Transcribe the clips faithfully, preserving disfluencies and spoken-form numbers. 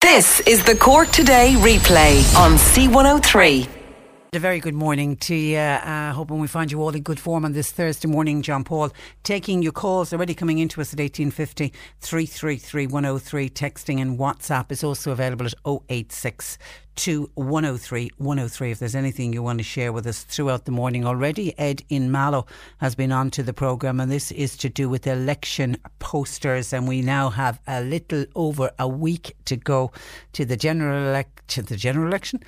This is the Cork Today replay on C one oh three. A very good morning to you. Uh, hoping we find you all in good form on this Thursday morning, John Paul. Taking your calls, already coming into us at eighteen fifty, three three three, one oh three. Texting and WhatsApp is also available at oh eight six, two one oh three, one oh three. If there's anything you want to share with us throughout the morning already. Ed in Mallow has been on to the programme, and this is to do with election posters, and we now have a little over a week to go to the general election. The general election?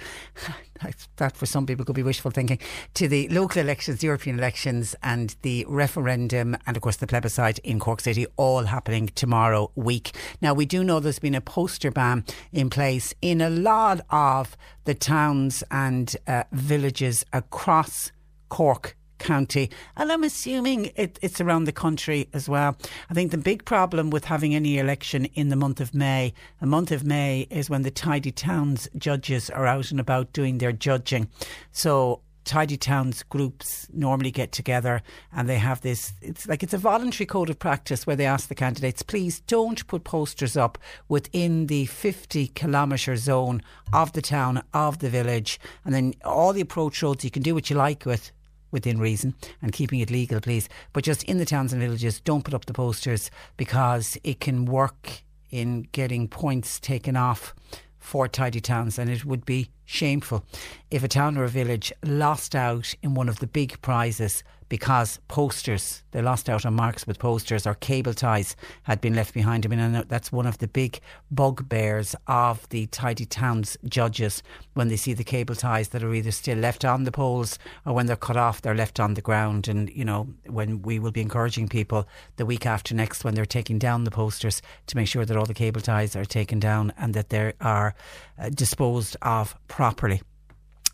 That for some people could be wishful thinking. To the local elections, European elections and the referendum, and of course the plebiscite in Cork City, all happening tomorrow week. Now, we do know there's been a poster ban in place in a lot of of the towns and uh, villages across Cork County, and I'm assuming it, it's around the country as well. I think the big problem with having any election in the month of May, the month of May is when the Tidy Towns judges are out and about doing their judging. So Tidy Towns groups normally get together and they have this, it's like it's a voluntary code of practice where they ask the candidates, please don't put posters up within the fifty kilometre zone of the town, of the village, and then all the approach roads, you can do what you like with, within reason and keeping it legal, please, but just in the towns and villages, don't put up the posters, because it can work in getting points taken off for tidy towns, and it would be shameful if a town or a village lost out in one of the big prizes because posters, they lost out on marks with posters, or cable ties had been left behind. I mean, I know that's one of the big bugbears of the tidy towns judges, when they see the cable ties that are either still left on the poles or when they're cut off, they're left on the ground. And, you know, when we will be encouraging people the week after next when they're taking down the posters to make sure that all the cable ties are taken down and that they are uh, disposed of properly.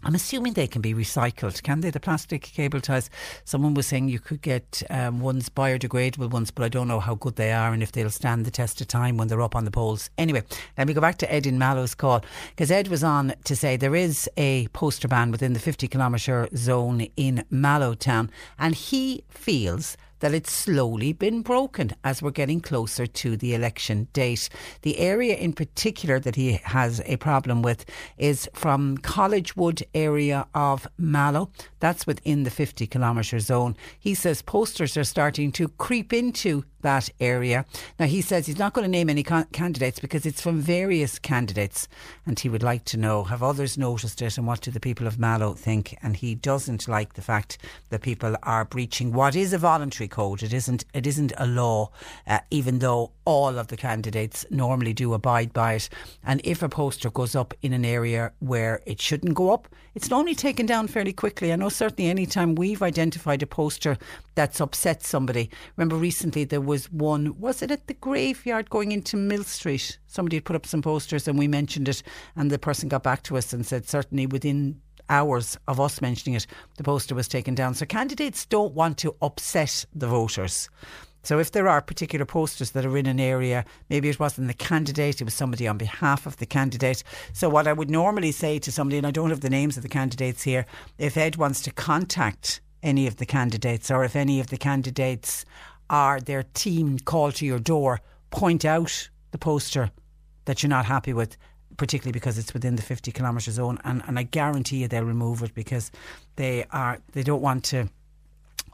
I'm assuming they can be recycled, can they, the plastic cable ties? Someone was saying you could get um, ones, biodegradable ones, but I don't know how good they are and if they'll stand the test of time when they're up on the poles. Anyway, let me go back to Ed in Mallow's call, because Ed was on to say there is a poster ban within the fifty kilometre zone in Mallow town, and he feels that it's slowly been broken as we're getting closer to the election date. The area in particular that he has a problem with is from Collegewood area of Mallow. That's within the fifty kilometre zone. He says posters are starting to creep into that area. Now, he says he's not going to name any con- candidates because it's from various candidates, and he would like to know, have others noticed it and what do the people of Mallow think? And he doesn't like the fact that people are breaching what is a voluntary code. It isn't, it isn't a law, uh, even though all of the candidates normally do abide by it. And if a poster goes up in an area where it shouldn't go up, it's normally taken down fairly quickly. I know certainly any time we've identified a poster that's upset somebody. Remember recently there was one, was it at the graveyard going into Mill Street? Somebody had put up some posters and we mentioned it, and the person got back to us and said certainly within hours of us mentioning it, the poster was taken down. So candidates don't want to upset the voters. So if there are particular posters that are in an area, maybe it wasn't the candidate, it was somebody on behalf of the candidate. So what I would normally say to somebody, and I don't have the names of the candidates here, if Ed wants to contact any of the candidates, or if any of the candidates are their team call to your door, point out the poster that you're not happy with, particularly because it's within the fifty kilometre zone. And, and I guarantee you they'll remove it, because they are they don't want to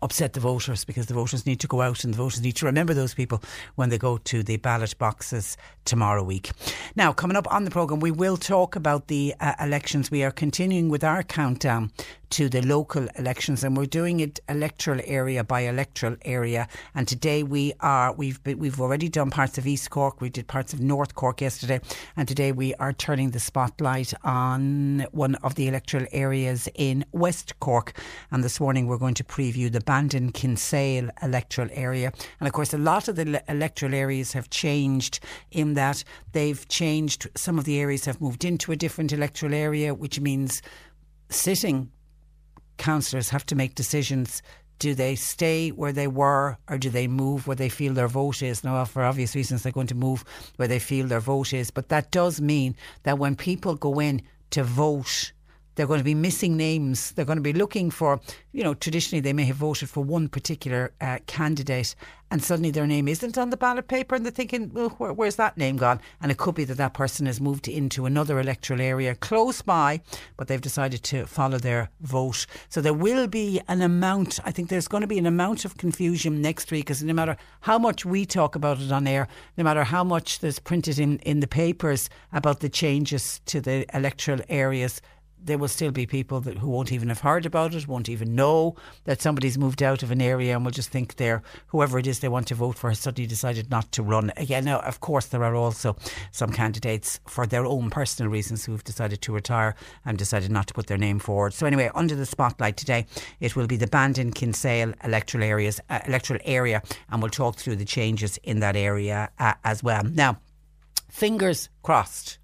upset the voters, because the voters need to go out and the voters need to remember those people when they go to the ballot boxes tomorrow week. Now, coming up on the programme, we will talk about the uh, elections. We are continuing with our countdown to the local elections, and we're doing it electoral area by electoral area. And today we are, we've been, we've already done parts of East Cork, we did parts of North Cork yesterday, and today we are turning the spotlight on one of the electoral areas in West Cork. And this morning we're going to preview the Bandon-Kinsale electoral area. And of course, a lot of the electoral areas have changed, in that they've changed, some of the areas have moved into a different electoral area, which means sitting councillors have to make decisions. Do they stay where they were, or do they move where they feel their vote is? Now, for obvious reasons, they're going to move where they feel their vote is. But that does mean that when people go in to vote, they're going to be missing names. They're going to be looking for, you know, traditionally they may have voted for one particular uh, candidate, and suddenly their name isn't on the ballot paper, and they're thinking, well, where, where's that name gone? And it could be that that person has moved into another electoral area close by, but they've decided to follow their vote. So there will be an amount, I think there's going to be an amount of confusion next week, because no matter how much we talk about it on air, no matter how much there's printed in, in the papers about the changes to the electoral areas, there will still be people that, who won't even have heard about it, won't even know that somebody's moved out of an area, and will just think they're, whoever it is they want to vote for has suddenly decided not to run again. Now, of course, there are also some candidates for their own personal reasons who've decided to retire and decided not to put their name forward. So anyway, under the spotlight today, it will be the Bandon-Kinsale electoral areas, uh, electoral area, and we'll talk through the changes in that area uh, as well. Now, fingers crossed.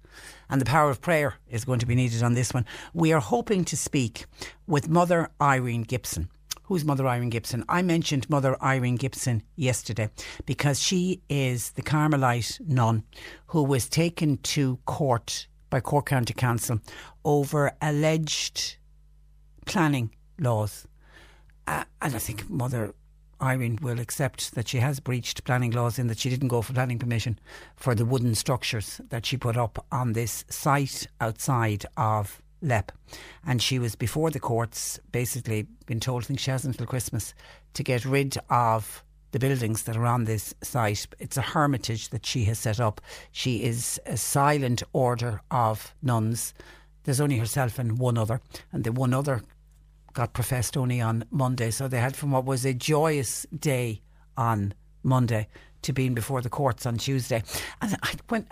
And the power of prayer is going to be needed on this one. We are hoping to speak with Mother Irene Gibson. Who's Mother Irene Gibson? I mentioned Mother Irene Gibson yesterday because she is the Carmelite nun who was taken to court by Cork County Council over alleged planning laws. Uh, and I think Mother Irene will accept that she has breached planning laws in that she didn't go for planning permission for the wooden structures that she put up on this site outside of Leap. And she was before the courts, basically been told, I think she has until Christmas, to get rid of the buildings that are on this site. It's a hermitage that she has set up. She is a silent order of nuns. There's only herself and one other, and the one other got professed only on Monday. So they had from what was a joyous day on Monday to being before the courts on Tuesday. And I went,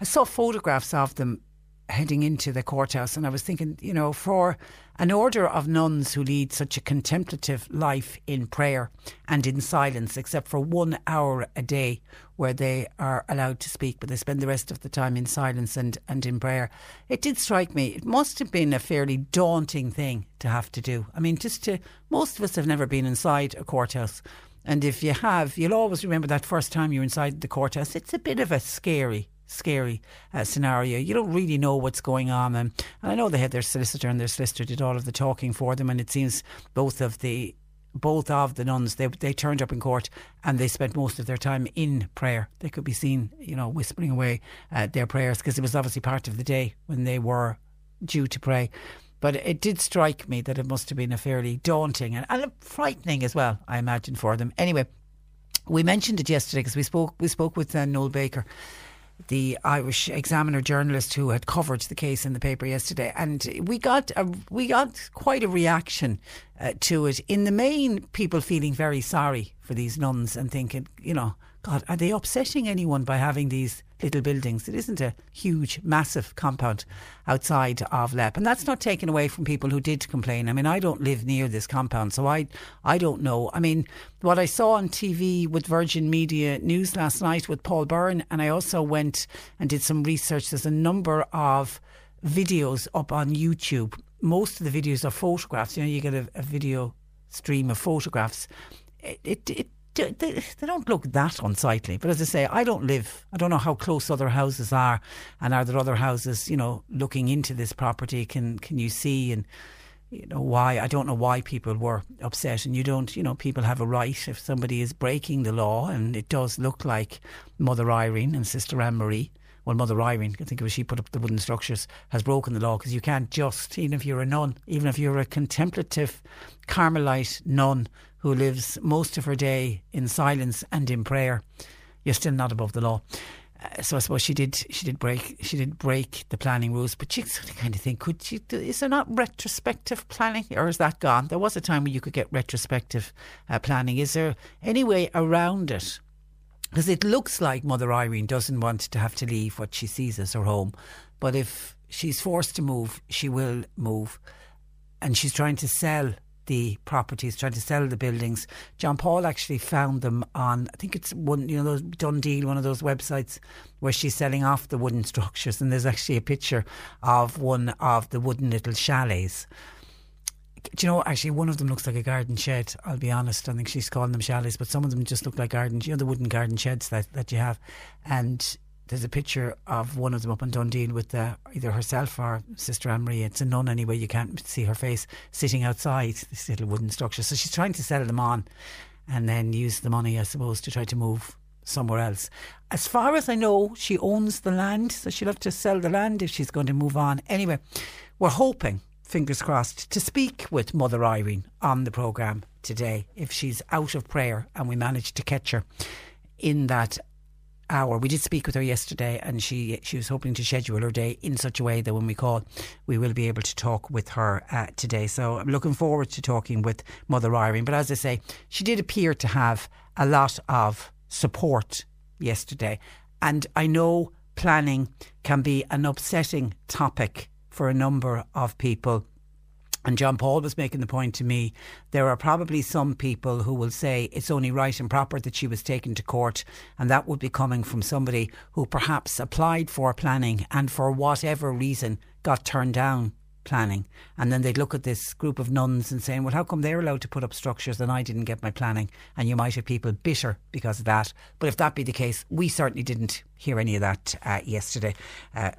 I saw photographs of them heading into the courthouse, and I was thinking, you know, for an order of nuns who lead such a contemplative life in prayer and in silence, except for one hour a day where they are allowed to speak, but they spend the rest of the time in silence and, and in prayer. It did strike me, it must have been a fairly daunting thing to have to do. I mean, just to, most of us have never been inside a courthouse. And if you have, you'll always remember that first time you're inside the courthouse. It's a bit of a scary scary uh, scenario. You don't really know what's going on, and, and I know they had their solicitor, and their solicitor did all of the talking for them, and it seems both of the both of the nuns, they they turned up in court and they spent most of their time in prayer. They could be seen, you know, whispering away uh, their prayers, because it was obviously part of the day when they were due to pray. But it did strike me that it must have been a fairly daunting and, and frightening as well, I imagine, for them. Anyway, we mentioned it yesterday because we spoke we spoke with uh, Noel Baker, the Irish Examiner journalist who had covered the case in the paper yesterday, and we got a, we got quite a reaction uh, to it. In the main, people feeling very sorry for these nuns and thinking, you know, God, are they upsetting anyone by having these little buildings? It isn't a huge, massive compound outside of Leap. And that's not taken away from people who did complain. I mean, I don't live near this compound, so I I don't know. I mean, what I saw on T V with Virgin Media News last night with Paul Byrne, and I also went and did some research. There's a number of videos up on YouTube. Most of the videos are photographs. You know, you get a, a video stream of photographs. It it, it They, they don't look that unsightly, but as I say, I don't live, I don't know how close other houses are, and are there other houses, you know, looking into this property, can can you see, and you know why, I don't know why people were upset. And you don't, you know, people have a right if somebody is breaking the law, and it does look like Mother Irene and Sister Anne-Marie well, Mother Irene, I think it was, she put up the wooden structures, has broken the law, because you can't just, even if you're a nun, even if you're a contemplative Carmelite nun who lives most of her day in silence and in prayer, you're still not above the law. Uh, so I suppose she did. She did break. She did break the planning rules. But you sort of kind of think, could she? Do, is there not retrospective planning, or is that gone? There was a time when you could get retrospective uh, planning. Is there any way around it? Because it looks like Mother Irene doesn't want to have to leave what she sees as her home, but if she's forced to move, she will move, and she's trying to sell the properties, trying to sell the buildings. John Paul actually found them on, I think it's one, you know, those Done Deal, one of those websites where she's selling off the wooden structures, and there's actually a picture of one of the wooden little chalets. Do you know, actually one of them looks like a garden shed, I'll be honest. I think she's calling them chalets, but some of them just look like garden, you know, the wooden garden sheds that, that you have. And there's a picture of one of them up on Dun Deal with uh, either herself or Sister Anne-Marie. It's a nun anyway, you can't see her face, sitting outside this little wooden structure. So she's trying to sell them on and then use the money, I suppose, to try to move somewhere else. As far as I know, she owns the land, so she'll have to sell the land if she's going to move on. Anyway, we're hoping, fingers crossed, to speak with Mother Irene on the programme today if she's out of prayer and we manage to catch her in that hour. We did speak with her yesterday, and she she was hoping to schedule her day in such a way that when we call, we will be able to talk with her uh, today. So I'm looking forward to talking with Mother Irene. But as I say, she did appear to have a lot of support yesterday. And I know planning can be an upsetting topic for a number of people. And John Paul was making the point to me, there are probably some people who will say it's only right and proper that she was taken to court, and that would be coming from somebody who perhaps applied for planning and for whatever reason got turned down planning. And then they'd look at this group of nuns and saying, well, how come they're allowed to put up structures and I didn't get my planning? And you might have people bitter because of that. But if that be the case, we certainly didn't hear any of that uh, yesterday. Uh,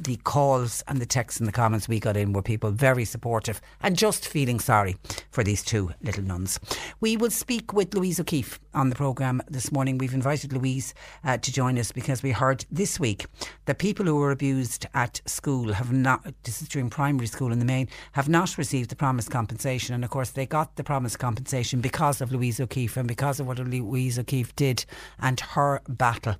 The calls and the texts and the comments we got in were people very supportive and just feeling sorry for these two little nuns. We will speak with Louise O'Keefe on the programme this morning. We've invited Louise uh, to join us because we heard this week that people who were abused at school have not, this is during primary school in the main, have not received the promised compensation. And of course they got the promised compensation because of Louise O'Keefe and because of what Louise O'Keefe did and her battle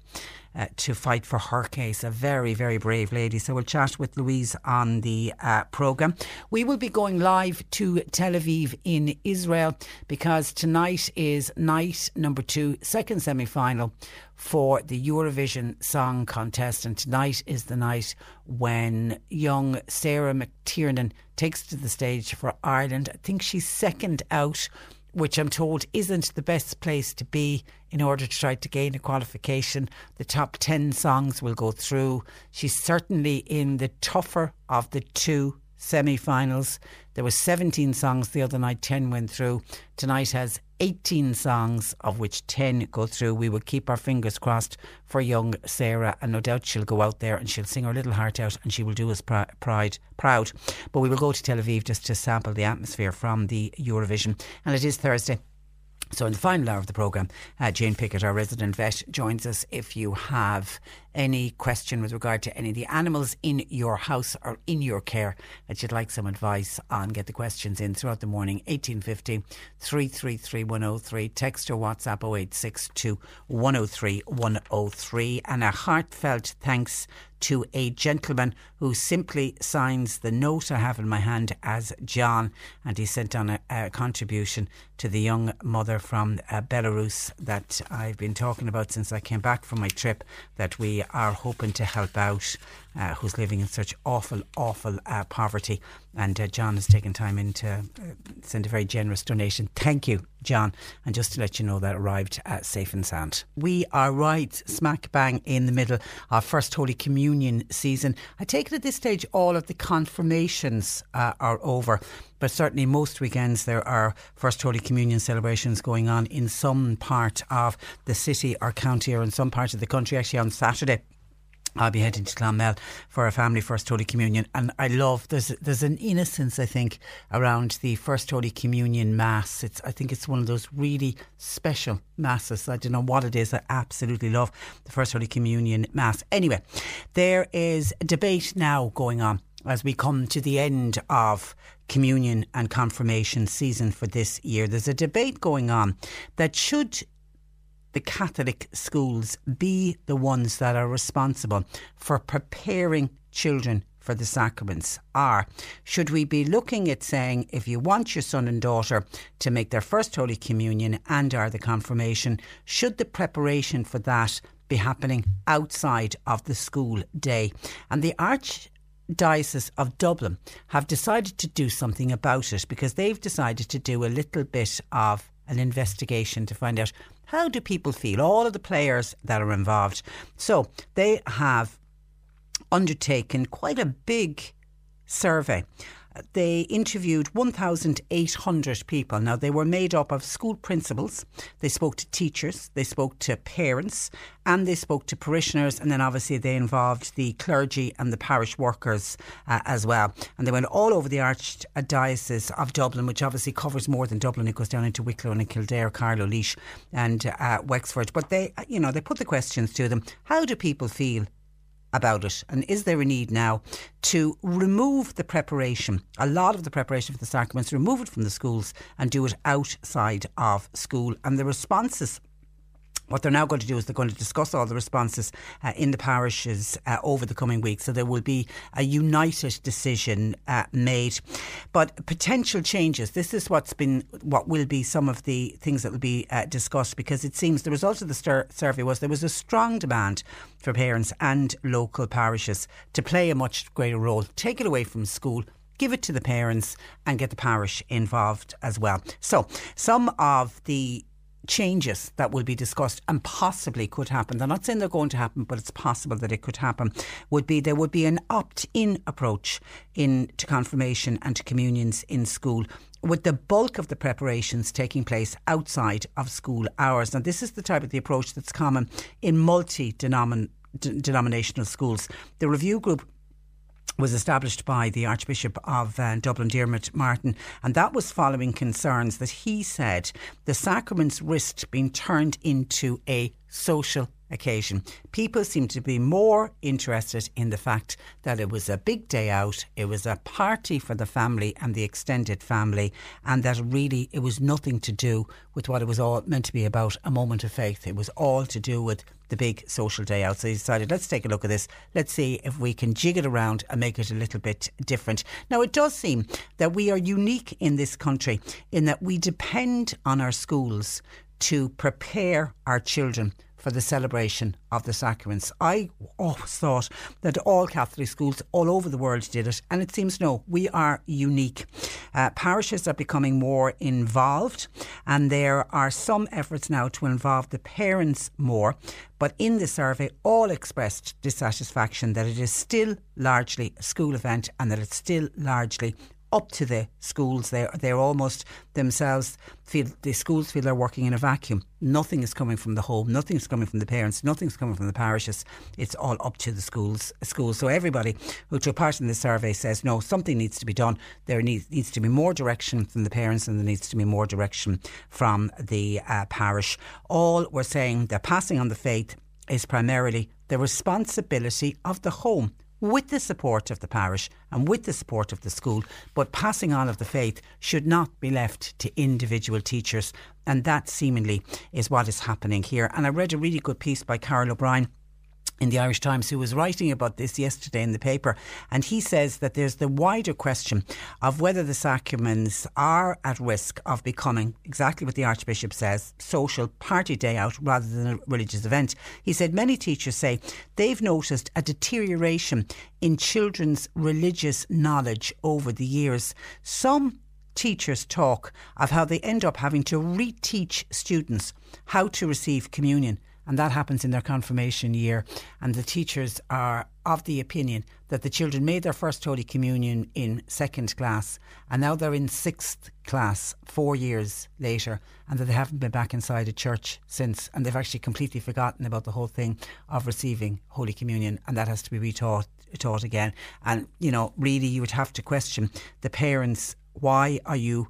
Uh, to fight for her case. A very, very brave lady. So we'll chat with Louise on the uh, programme. We will be going live to Tel Aviv in Israel because tonight is night number two, second semi-final for the Eurovision Song Contest. And tonight is the night when young Sarah McTernan takes to the stage for Ireland. I think she's second out, which I'm told isn't the best place to be in order to try to gain a qualification. The top ten songs will go through. She's certainly in the tougher of the two semi-finals. There were seventeen songs the other night, ten went through. Tonight has eighteen songs, of which ten go through. We will keep our fingers crossed for young Sarah, and no doubt she'll go out there and she'll sing her little heart out and she will do us pr- pride, proud. But we will go to Tel Aviv just to sample the atmosphere from the Eurovision. And it is Thursday. So in the final hour of the programme, uh, Jane Pickett, our resident vet, joins us. If you have any question with regard to any of the animals in your house or in your care that you'd like some advice on, get the questions in throughout the morning. eighteen fifty, three three three, one oh three. Text or WhatsApp oh eight six two, one oh three, one oh three. And a heartfelt thanks to a gentleman who simply signs the note I have in my hand as John, and he sent on a, a contribution to the young mother from uh, Belarus that I've been talking about since I came back from my trip, that we are hoping to help out, uh, who's living in such awful, awful uh, poverty. And uh, John has taken time in to uh, send a very generous donation. Thank you, John. And just to let you know, that arrived uh, safe and sound. We are right smack bang in the middle of First Holy Communion season. I take it at this stage all of the confirmations uh, are over, but certainly most weekends there are First Holy Communion celebrations going on in some part of the city or county or in some part of the country. Actually on Saturday I'll be heading to Clonmel for a family First Holy Communion, and I love there's there's an innocence, I think, around the First Holy Communion Mass. It's I think it's one of those really special masses. I don't know what it is. I absolutely love the First Holy Communion Mass. Anyway, there is a debate now going on as we come to the end of communion and confirmation season for this year. There's a debate going on that should the Catholic schools be the ones that are responsible for preparing children for the sacraments. Are should we be looking at saying, if you want your son and daughter to make their First Holy Communion and are the confirmation, should the preparation for that be happening outside of the school day? And the Arch Diocese of Dublin have decided to do something about it, because they've decided to do a little bit of an investigation to find out, how do people feel, all of the players that are involved. So they have undertaken quite a big survey. They interviewed one thousand eight hundred people. Now, they were made up of school principals, they spoke to teachers, they spoke to parents, and they spoke to parishioners, and then obviously they involved the clergy and the parish workers uh, as well. And they went all over the Archdiocese of Dublin, which obviously covers more than Dublin. It goes down into Wicklow and Kildare, Carlow, Laois and uh, Wexford. But they, you know, they put the questions to them. How do people feel about it, and is there a need now to remove the preparation, a lot of the preparation for the sacraments, remove it from the schools and do it outside of school? And the responses, what they're now going to do is they're going to discuss all the responses uh, in the parishes uh, over the coming weeks. So there will be a united decision uh, made. But potential changes, this is what's been, what will be some of the things that will be uh, discussed, because it seems the result of the stir- survey was there was a strong demand for parents and local parishes to play a much greater role. Take it away from school, give it to the parents, and get the parish involved as well. So some of the changes that will be discussed and possibly could happen, they're not saying they're going to happen, but it's possible that it could happen, would be there would be an opt-in approach in to confirmation and to communions in school, with the bulk of the preparations taking place outside of school hours. Now, this is the type of the approach that's common in multi-denominational multi-denomin- schools. The review group was established by the Archbishop of uh, Dublin, Dermot Martin, and that was following concerns that he said the sacraments risked being turned into a social occasion. People seemed to be more interested in the fact that it was a big day out, it was a party for the family and the extended family, and that really it was nothing to do with what it was all meant to be about, a moment of faith. It was all to do with the big social day out. So he decided, let's take a look at this, let's see if we can jig it around and make it a little bit different. Now, it does seem that we are unique in this country in that we depend on our schools to prepare our children for the celebration of the sacraments. I always thought that all Catholic schools all over the world did it, and it seems no, we are unique. Uh, parishes are becoming more involved, and there are some efforts now to involve the parents more, but in the survey all expressed dissatisfaction that it is still largely a school event and that it's still largely up to the schools. They're, they're almost themselves feel, the schools feel they're working in a vacuum. Nothing is coming from the home, nothing is coming from the parents, nothing's coming from the parishes. It's all up to the schools. schools. So everybody who took part in the survey says, no, something needs to be done. There needs, needs to be more direction from the parents and there needs to be more direction from the uh, parish. All were saying that passing on the faith is primarily the responsibility of the home, with the support of the parish and with the support of the school, but passing on of the faith should not be left to individual teachers, and that seemingly is what is happening here. And I read a really good piece by Carol O'Brien in the Irish Times, who was writing about this yesterday in the paper, and he says that there's the wider question of whether the sacraments are at risk of becoming, exactly what the Archbishop says, social party day out rather than a religious event. He said many teachers say they've noticed a deterioration in children's religious knowledge over the years. Some teachers talk of how they end up having to reteach students how to receive communion and that happens in their confirmation year. And the teachers are of the opinion that the children made their first Holy Communion in second class, and now they're in sixth class four years later, and that they haven't been back inside a church since, and they've actually completely forgotten about the whole thing of receiving Holy Communion, and that has to be retaught taught again. And, you know, really you would have to question the parents, why are you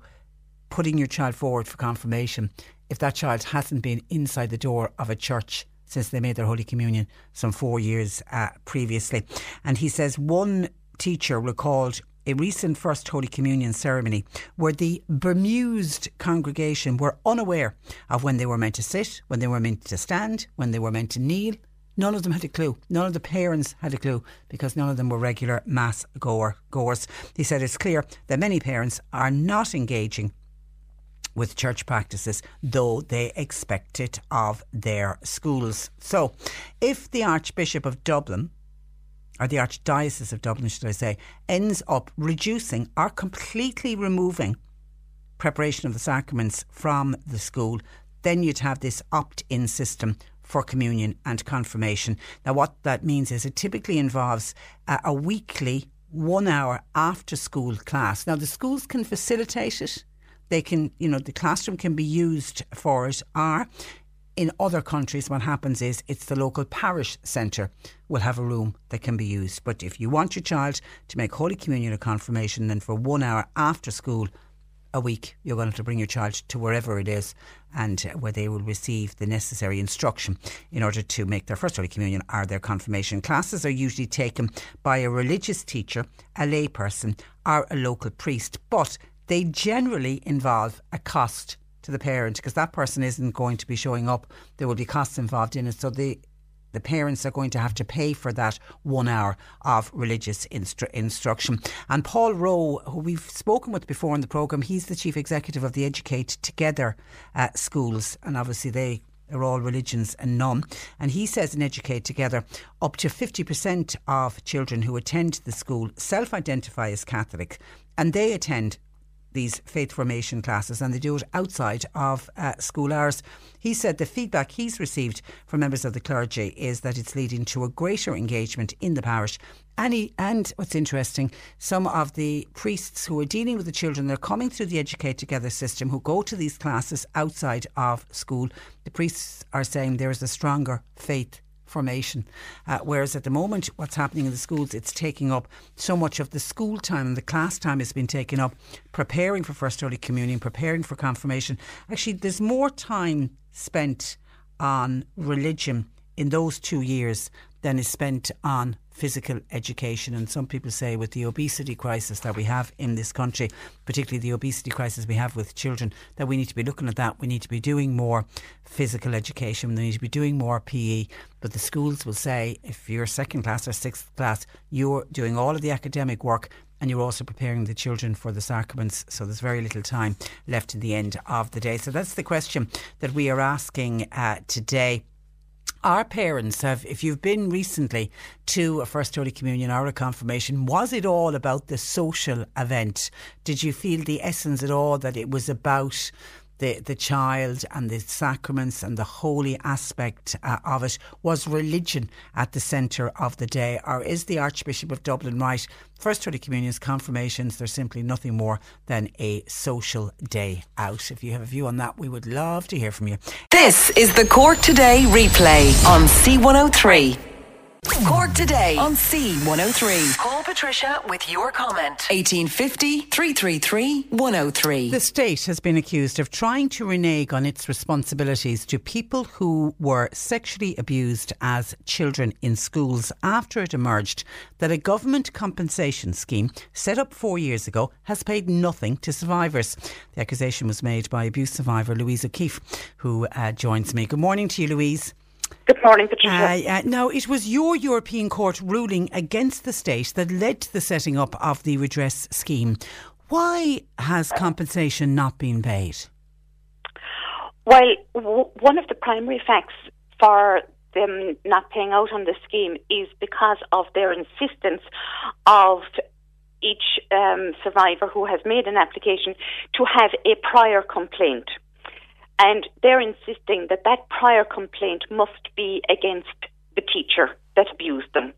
putting your child forward for confirmation if that child hasn't been inside the door of a church since they made their Holy Communion some four years uh, previously. And he says one teacher recalled a recent First Holy Communion ceremony where the bemused congregation were unaware of when they were meant to sit, when they were meant to stand, when they were meant to kneel. None of them had a clue. None of the parents had a clue because none of them were regular mass goer, goers. He said it's clear that many parents are not engaging with church practices, though they expect it of their schools. So if the Archbishop of Dublin, or the Archdiocese of Dublin, should I say, ends up reducing or completely removing preparation of the sacraments from the school, then you'd have this opt-in system for communion and confirmation. Now what that means is it typically involves uh, a weekly one hour after school class. Now the schools can facilitate it. They can, you know, the classroom can be used for it. Or in other countries what happens is it's the local parish centre will have a room that can be used. But if you want your child to make Holy Communion or confirmation, then for one hour after school a week, you're going to have to bring your child to wherever it is and where they will receive the necessary instruction in order to make their First Holy Communion or their confirmation. Classes are usually taken by a religious teacher, a lay person or a local priest, but they generally involve a cost to the parent because that person isn't going to be showing up. There will be costs involved in it, so the The parents are going to have to pay for that one hour of religious instru- instruction. And Paul Rowe, who we've spoken with before in the programme, he's the chief executive of the Educate Together uh, schools. And obviously they are all religions and none. And he says in Educate Together, up to fifty percent of children who attend the school self-identify as Catholic, and they attend these faith formation classes, and they do it outside of uh, school hours. He said the feedback he's received from members of the clergy is that it's leading to a greater engagement in the parish. And, he, and what's interesting, some of the priests who are dealing with the children, they're coming through the Educate Together system, who go to these classes outside of school. The priests are saying there is a stronger faith formation, uh, whereas at the moment what's happening in the schools, it's taking up so much of the school time and the class time has been taken up preparing for First Holy Communion, preparing for confirmation. Actually there's more time spent on religion in those two years than is spent on physical education. And some people say with the obesity crisis that we have in this country, particularly the obesity crisis we have with children, that we need to be looking at that. We need to be doing more physical education. We need to be doing more P E. But the schools will say, if you're second class or sixth class, you're doing all of the academic work and you're also preparing the children for the sacraments. So there's very little time left in the end of the day. So that's the question that we are asking uh, today. Our parents have, if you've been recently to a First Holy Communion or a confirmation, was it all about the social event? Did you feel the essence at all that it was about the, the child and the sacraments and the holy aspect uh, of it? Was religion at the centre of the day? Or is the Archbishop of Dublin right? First Holy Communions, confirmations, they're simply nothing more than a social day out. If you have a view on that, we would love to hear from you. This is the Cork Today replay on C one oh three. Cork Today on C one oh three. Call Patricia with your comment. eighteen fifty, three three three, one oh three. The state has been accused of trying to renege on its responsibilities to people who were sexually abused as children in schools after it emerged that a government compensation scheme set up four years ago has paid nothing to survivors. The accusation was made by abuse survivor Louise O'Keefe, who uh, joins me. Good morning to you, Louise. Good morning, Patricia. Uh, uh, now, it was your European Court ruling against the state that led to the setting up of the redress scheme. Why has compensation not been paid? Well, w- one of the primary facts for them not paying out on the scheme is because of their insistence of each um, survivor who has made an application to have a prior complaint. And they're insisting that that prior complaint must be against the teacher that abused them.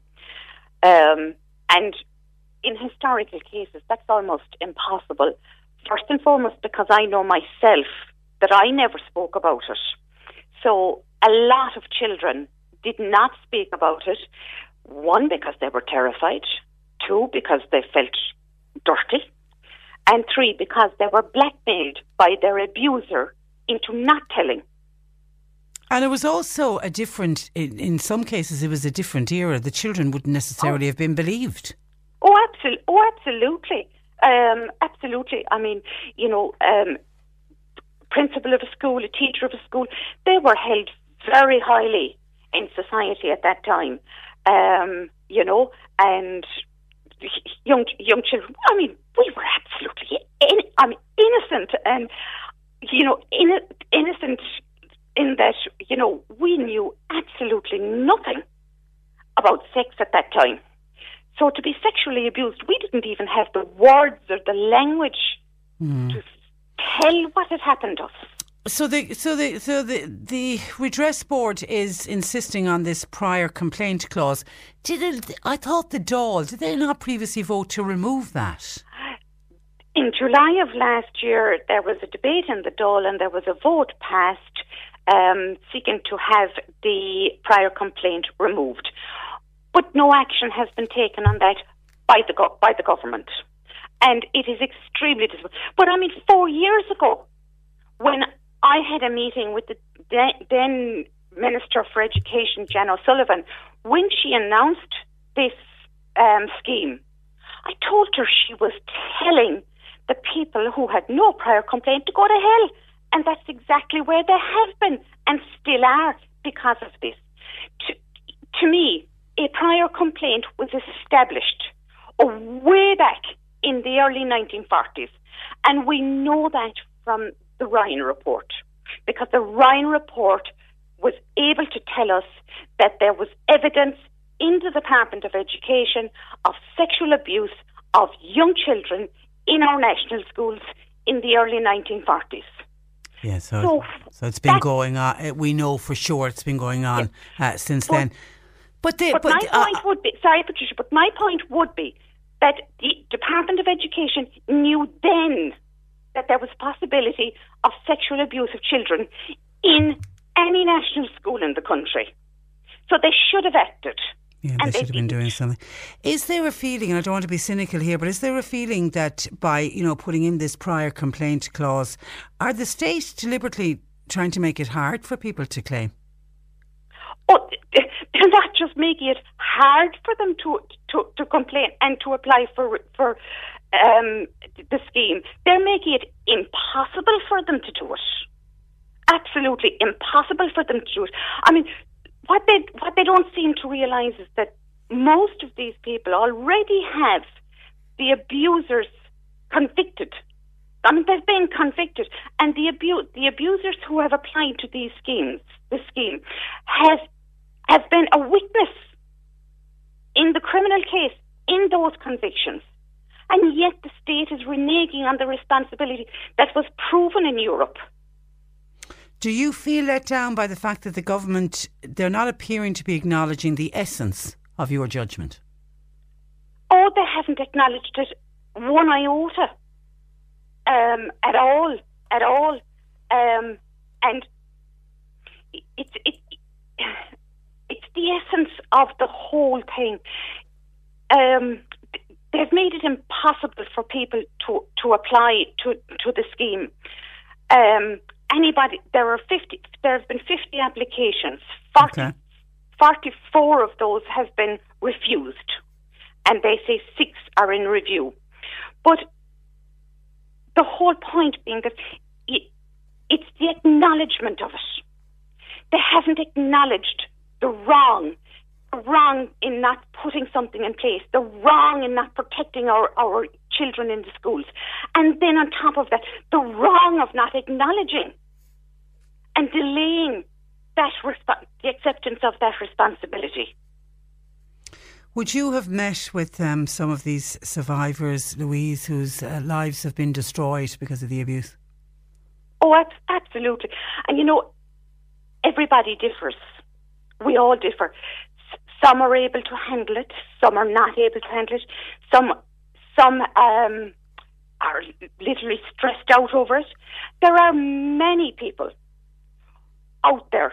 Um, and in historical cases, that's almost impossible. First and foremost, because I know myself that I never spoke about it. So a lot of children did not speak about it. One, because they were terrified. Two, because they felt dirty. And three, because they were blackmailed by their abuser into not telling. And it was also a different, in, in some cases, it was a different era. The children wouldn't necessarily oh. have been believed. Oh, absolutely. Oh, absolutely. Um, absolutely. I mean, you know, um, principal of a school, a teacher of a school, they were held very highly in society at that time. Um, you know, and young young children, I mean, we were absolutely in, I mean, innocent and, you know, in, innocent in that, you know, we knew absolutely nothing about sex at that time. So to be sexually abused, we didn't even have the words or the language mm. to tell what had happened to us. So the so the so the the redress board is insisting on this prior complaint clause. Did it, I thought the Dáil, did they not previously vote to remove that? In July of last year, there was a debate in the Dáil, and there was a vote passed um, seeking to have the prior complaint removed. But no action has been taken on that by the go- by the government, and it is extremely disappointing. But I mean, four years ago, when I had a meeting with the de- then Minister for Education, John O'Sullivan, when she announced this um, scheme, I told her she was telling the people who had no prior complaint to go to hell, and that's exactly where they have been and still are because of this. To, to me, a prior complaint was established way back in the early nineteen forties. And we know that from the Ryan report, because the Ryan report was able to tell us that there was evidence in the Department of Education of sexual abuse of young children in our national schools in the early nineteen forties. Yeah, so, so, so it's been going on. We know for sure it's been going on uh, since but, then. But, they, but, but my uh, point would be, sorry Patricia, but my point would be that the Department of Education knew then that there was possibility of sexual abuse of children in any national school in the country. So they should have acted. Yeah, and they, they should have been doing something. Is there a feeling, and I don't want to be cynical here, but is there a feeling that by, you know, putting in this prior complaint clause, are the state deliberately trying to make it hard for people to claim? Oh, they're not just making it hard for them to, to, to complain and to apply for for um, the scheme. They're making it impossible for them to do it. Absolutely impossible for them to do it. I mean, what they what they don't seem to realise is that most of these people already have the abusers convicted. I mean, they've been convicted, and the abu- the abusers who have applied to these schemes, this scheme, has. has been a witness in the criminal case in those convictions. And yet the state is reneging on the responsibility that was proven in Europe. Do you feel let down by the fact that the government, they're not appearing to be acknowledging the essence of your judgment? Oh, they haven't acknowledged it one iota. Um, at all. At all. Um, and it's... It, it, it, It's the essence of the whole thing. Um, they've made it impossible for people to, to apply to, to the scheme. Um, anybody, there are fifty. There have been fifty applications. forty, okay. forty-four of those have been refused, and they say six are in review. But the whole point being that it, it's the acknowledgement of it. They haven't acknowledged the wrong, the wrong in not putting something in place, the wrong in not protecting our, our children in the schools. And then on top of that, the wrong of not acknowledging and delaying that resp- the acceptance of that responsibility. Would you have met with um, some of these survivors, Louise, whose uh, lives have been destroyed because of the abuse? Oh, absolutely. And, you know, everybody differs. We all differ. Some are able to handle it. Some are not able to handle it. Some some um, are literally stressed out over it. There are many people out there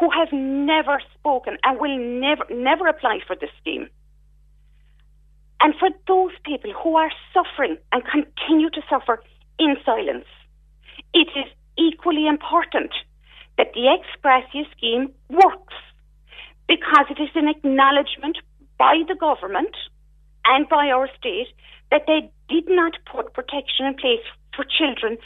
who have never spoken and will never, never apply for this scheme. And for those people who are suffering and continue to suffer in silence, it is equally important that the ex gratia scheme works, because it is an acknowledgement by the government and by our state that they did not put protection in place for children,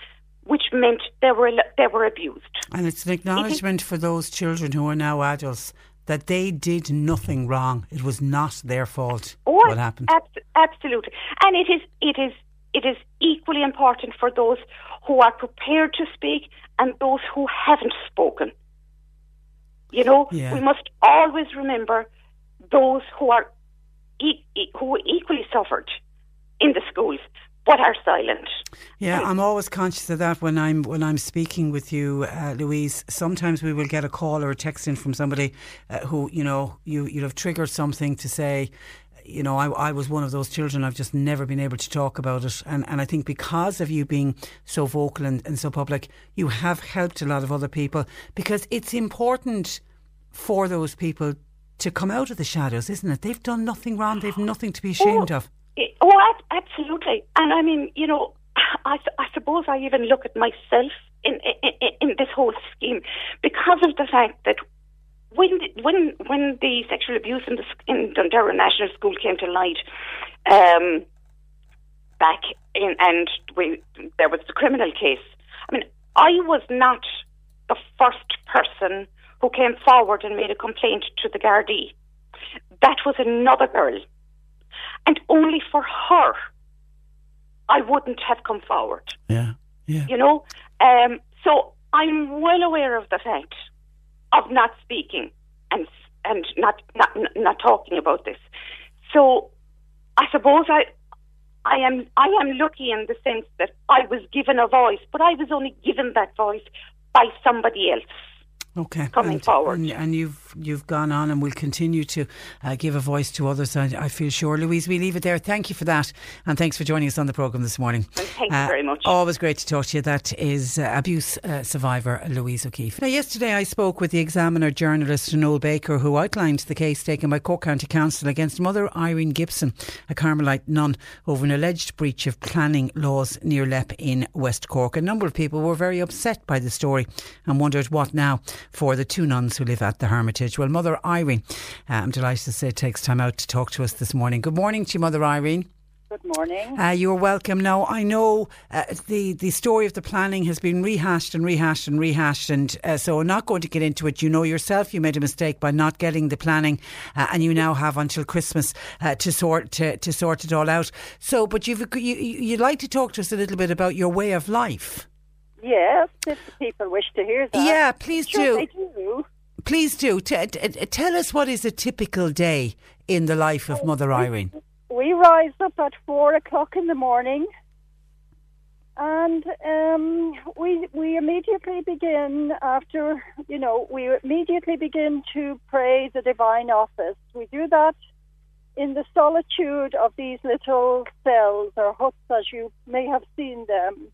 which meant they were they were abused. And it's an acknowledgement it for those children who are now adults that they did nothing wrong. It was not their fault oh, what happened. Ab- absolutely. And it is it is it is equally important for those who are prepared to speak and those who haven't spoken. You know, yeah. we must always remember those who are e- e- who equally suffered in the schools, but are silent. Yeah, I'm always conscious of that when I'm when I'm speaking with you, uh, Louise. Sometimes we will get a call or a text in from somebody uh, who, you know, you you'd have triggered something to say. You know, I, I was one of those children. I've just never been able to talk about it. And, and I think because of you being so vocal and, and so public, you have helped a lot of other people, because it's important for those people to come out of the shadows, isn't it? They've done nothing wrong. They've nothing to be ashamed oh, of. It, oh, absolutely. And I mean, you know, I, I suppose I even look at myself in, in, in this whole scheme because of the fact that When when when the sexual abuse in, the, in Dundera National School came to light, um, back in and we there was the criminal case. I mean, I was not the first person who came forward and made a complaint to the Gardaí. That was another girl, and only for her, I wouldn't have come forward. Yeah, yeah. You know, um, so I'm well aware of the fact of not speaking and and not, not not talking about this. So I suppose I I am I am lucky in the sense that I was given a voice, but I was only given that voice by somebody else. Okay, coming and, forward, and, and you've you've gone on, and will continue to uh, give a voice to others. I, I feel sure, Louise. We leave it there. Thank you for that, and thanks for joining us on the programme this morning. Well, thank uh, you very much. Always great to talk to you. That is uh, abuse uh, survivor Louise O'Keefe. Now, yesterday I spoke with the Examiner journalist Noel Baker, who outlined the case taken by Cork County Council against Mother Irene Gibson, a Carmelite nun, over an alleged breach of planning laws near Leap in West Cork. A number of people were very upset by the story and wondered what now for the two nuns who live at the Hermitage. Well, Mother Irene, uh, I'm delighted to say, takes time out to talk to us this morning. Good morning to you, Mother Irene. Good morning. Uh, you're welcome. Now, I know uh, the, the story of the planning has been rehashed and rehashed and rehashed, and uh, so I'm not going to get into it. You know yourself you made a mistake by not getting the planning, uh, and you now have until Christmas uh, to sort to, to sort it all out. So, but you've, you, you'd like to talk to us a little bit about your way of life. Yes, if the people wish to hear that. Yeah, please sure do. do. Please do. T- t- tell us, what is a typical day in the life of Mother Irene? We rise up at four o'clock in the morning, and um, we we immediately begin after you know we immediately begin to pray the Divine Office. We do that in the solitude of these little cells or huts, as you may have seen them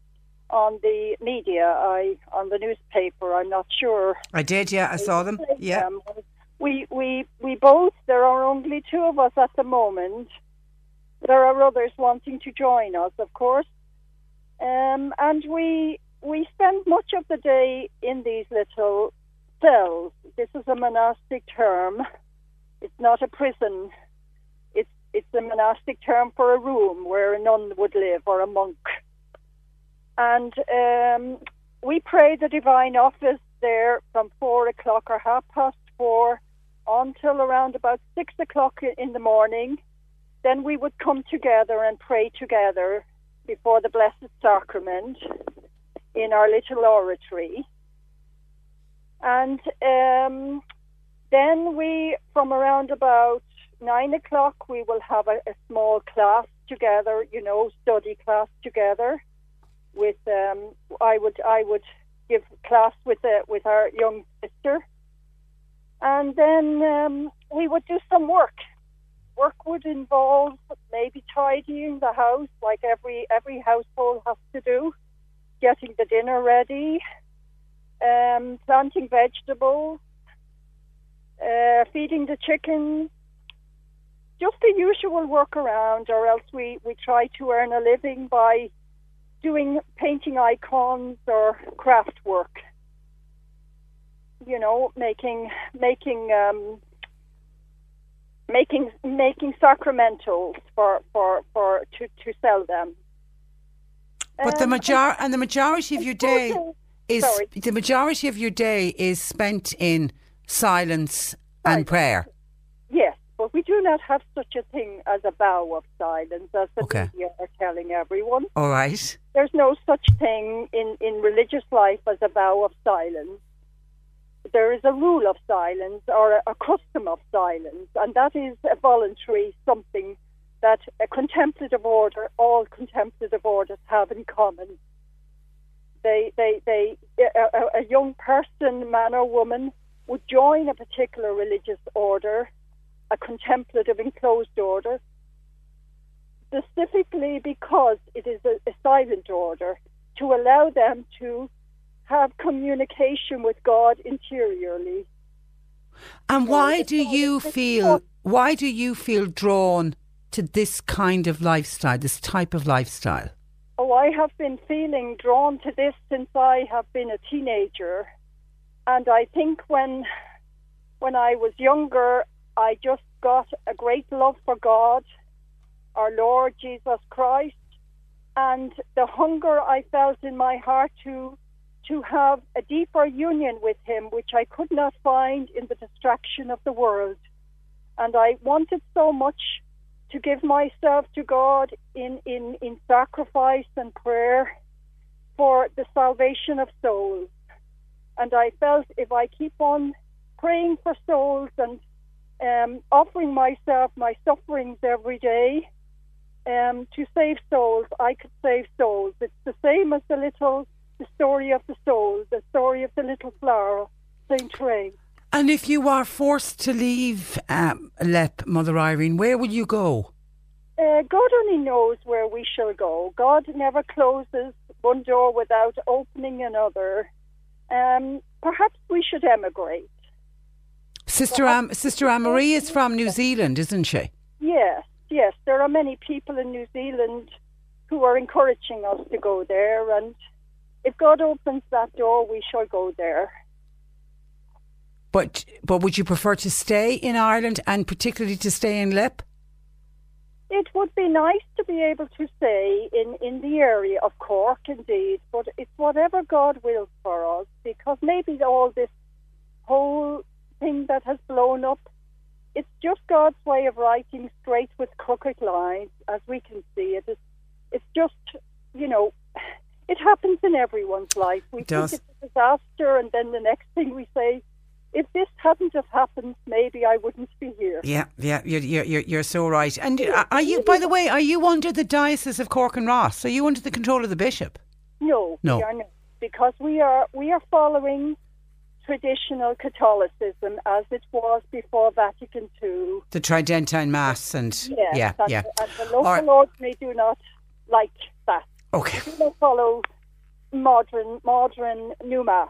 on the media, I on the newspaper. I'm not sure. I did, yeah. I saw them. Yeah. We we we both. There are only two of us at the moment. There are others wanting to join us, of course. Um, and we we spend much of the day in these little cells. This is a monastic term. It's not a prison. It's it's a monastic term for a room where a nun would live, or a monk. And um, we pray the Divine Office there from four o'clock or half past four until around about six o'clock in the morning. Then we would come together and pray together before the Blessed Sacrament in our little oratory. And um, then we, from around about nine o'clock, we will have a, a small class together, you know, study class together. With um, I would I would give class with uh, with our young sister. And then um, we would do some work. Work would involve maybe tidying the house, like every every household has to do, getting the dinner ready, um, planting vegetables, uh, feeding the chickens, just the usual work around, or else we, we try to earn a living by doing painting icons or craft work. You know, making making um, making making sacramentals for, for, for to, to sell them. But um, the major and the majority of your day is sorry. the majority of your day is spent in silence right. and prayer. Yes, but we do not have such a thing as a vow of silence, as the okay. media are telling everyone. All right. There's no such thing in, in religious life as a vow of silence. There is a rule of silence or a custom of silence, and that is a voluntary something that a contemplative order, all contemplative orders have in common. They, they, they, a, a young person, man or woman, would join a particular religious order, a contemplative enclosed order, specifically because it is a, a silent order, to allow them to have communication with God interiorly. And why do you feel why do you feel drawn to this kind of lifestyle, this type of lifestyle? Oh, I have been feeling drawn to this since I have been a teenager. And I think when when I was younger, I just got a great love for God, our Lord Jesus Christ, and the hunger I felt in my heart to to have a deeper union with him, which I could not find in the distraction of the world. And I wanted so much to give myself to God in, in, in sacrifice and prayer for the salvation of souls. And I felt if I keep on praying for souls and um, offering myself my sufferings every day um, to save souls, I could save souls. It's the same as the little... the story of the soul, the story of the little flower, Saint Therese. And if you are forced to leave um, Leap, Mother Irene, where will you go? Uh, God only knows where we shall go. God never closes one door without opening another. Um, perhaps we should emigrate. Sister Am- Sister Anne-Marie is from New Zealand, isn't she? Yes, yes. There are many people in New Zealand who are encouraging us to go there, and if God opens that door, we shall go there. But but would you prefer to stay in Ireland, and particularly to stay in Leap? It would be nice to be able to stay in, in the area of Cork, indeed. But it's whatever God wills for us, because maybe all this whole thing that has blown up, it's just God's way of writing straight with crooked lines, as we can see it. It's, it's just, you know... It happens in everyone's life. We it think it's a disaster, and then the next thing we say, if this hadn't have happened, maybe I wouldn't be here. Yeah, yeah, you're you're you're so right. And are you? By the way, are you under the Diocese of Cork and Ross? Are you under the control of the bishop? No, no, we are not, because we are we are following traditional Catholicism as it was before Vatican Two. The Tridentine Mass, and yes, yeah, and, yeah, and the local or, ordinary do not like that. Okay. We will follow modern, modern new mass.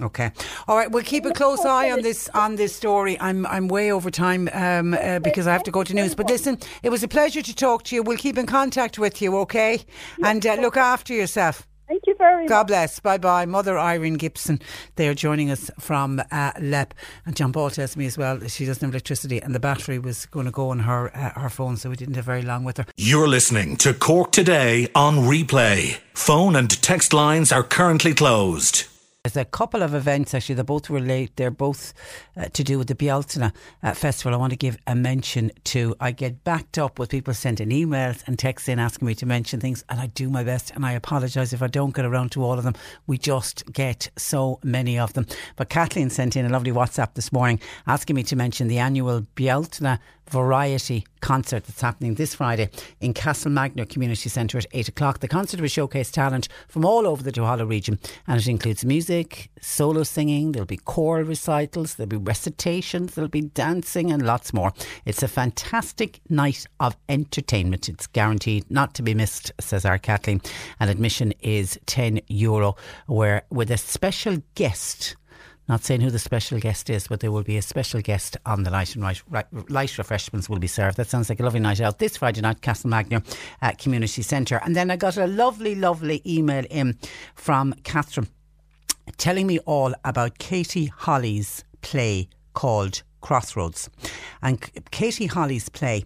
Okay. All right. We'll keep a close eye on this on this story. I'm I'm way over time um, uh, because I have to go to news. But listen, it was a pleasure to talk to you. We'll keep in contact with you, okay? And uh, look after yourself. Thank you very much. God bless. Bye-bye. Mother Irene Gibson, they are joining us from uh, Leap. And John Paul tells me as well that she doesn't have electricity and the battery was going to go on her uh, her phone, so we didn't have very long with her. You're listening to Cork Today on replay. Phone and text lines are currently closed. There's a couple of events actually, they're both relate, they're both uh, to do with the Bealtaine uh, Festival. I want to give a mention to, I get backed up with people sending emails and texts in asking me to mention things, and I do my best and I apologise if I don't get around to all of them. We just get so many of them. But Kathleen sent in a lovely WhatsApp this morning asking me to mention the annual Bealtaine variety concert that's happening this Friday in Castlemagner Community Centre at eight o'clock. The concert will showcase talent from all over the Duhallow region, and it includes music, solo singing, there'll be choral recitals, there'll be recitations, there'll be dancing and lots more. It's a fantastic night of entertainment. It's guaranteed not to be missed, says our Kathleen, and admission is ten euro, where with a special guest. Not saying who the special guest is, but there will be a special guest on the night, and right, right, light refreshments will be served. That sounds like a lovely night out this Friday night, Castlemagner uh, Community Centre. And then I got a lovely, lovely email in from Catherine telling me all about Katie Holly's play called Crossroads. And Katie Holly's play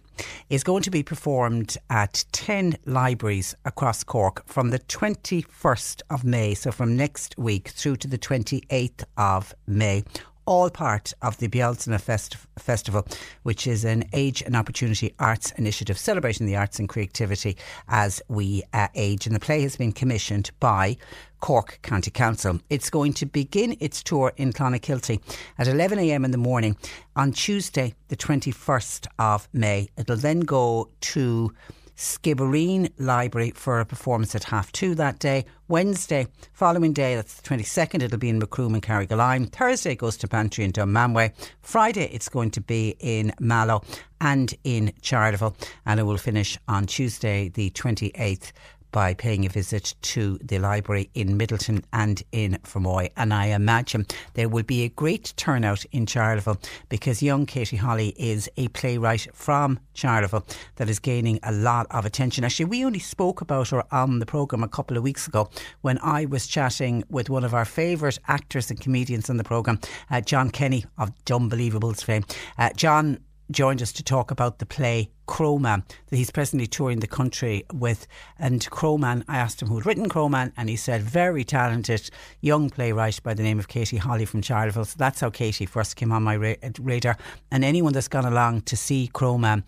is going to be performed at ten libraries across Cork from the twenty-first of May, so from next week through to the twenty-eighth of May, all part of the Bealtaine Festi- Festival, which is an Age and Opportunity Arts Initiative celebrating the arts and creativity as we uh, age. And the play has been commissioned by Cork County Council. It's going to begin its tour in Clonakilty at eleven a.m. in the morning on Tuesday, the twenty-first of May. It'll then go to Skibbereen Library for a performance at half two that day. Wednesday, following day, that's the twenty-second, it'll be in Macroom and Carrigaline. Thursday it goes to Bantry and Dunmanway. Friday it's going to be in Mallow and in Charleville, and it will finish on Tuesday the twenty-eighth by paying a visit to the library in Middleton and in Fermoy. And I imagine there will be a great turnout in Charleville, because young Katie Holly is a playwright from Charleville that is gaining a lot of attention. Actually, we only spoke about her on the programme a couple of weeks ago when I was chatting with one of our favourite actors and comedians on the programme, uh, John Kenny of Dunbelievables fame. Uh, John joined us to talk about the play Crowman that he's presently touring the country with. And Crowman, I asked him who had written Crowman, and he said very talented young playwright by the name of Katie Holly from Charleville. So that's how Katie first came on my ra- radar. And anyone that's gone along to see Crowman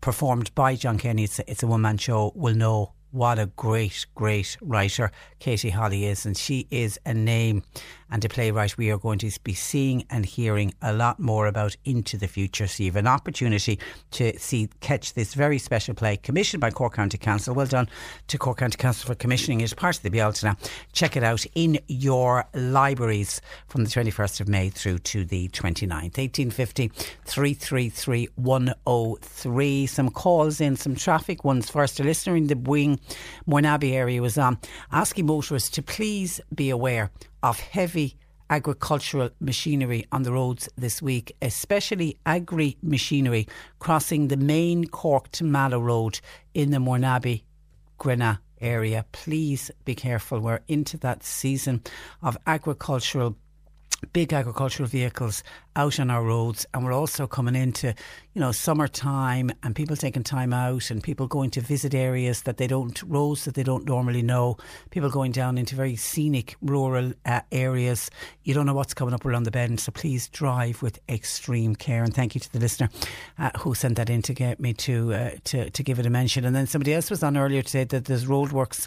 performed by John Kenny, it's a, it's a one-man show, will know what a great, great writer Katie Holly is. And she is a name and a playwright we are going to be seeing and hearing a lot more about into the future. So you have an opportunity to see, catch this very special play commissioned by Cork County Council. Well done to Cork County Council for commissioning it, part of the Bealtaine. Check it out in your libraries from the twenty-first of May through to the twenty-ninth. eighteen fifty, three three three, one oh three. Some calls in, some traffic ones first. A listener in the Boyne Moynabbee area was on asking motorists to please be aware of heavy agricultural machinery on the roads this week, especially agri machinery crossing the main Cork to Mallow Road in the Moynabbee Grenagh area. Please be careful. We're into that season of agricultural, big agricultural vehicles out on our roads, and we're also coming into, you know, summertime and people taking time out and people going to visit areas that they don't, roads that they don't normally know, people going down into very scenic rural uh, areas. You don't know what's coming up around the bend, so please drive with extreme care. And thank you to the listener uh, who sent that in to get me to, uh, to to give it a mention. And then somebody else was on earlier today that there's roadworks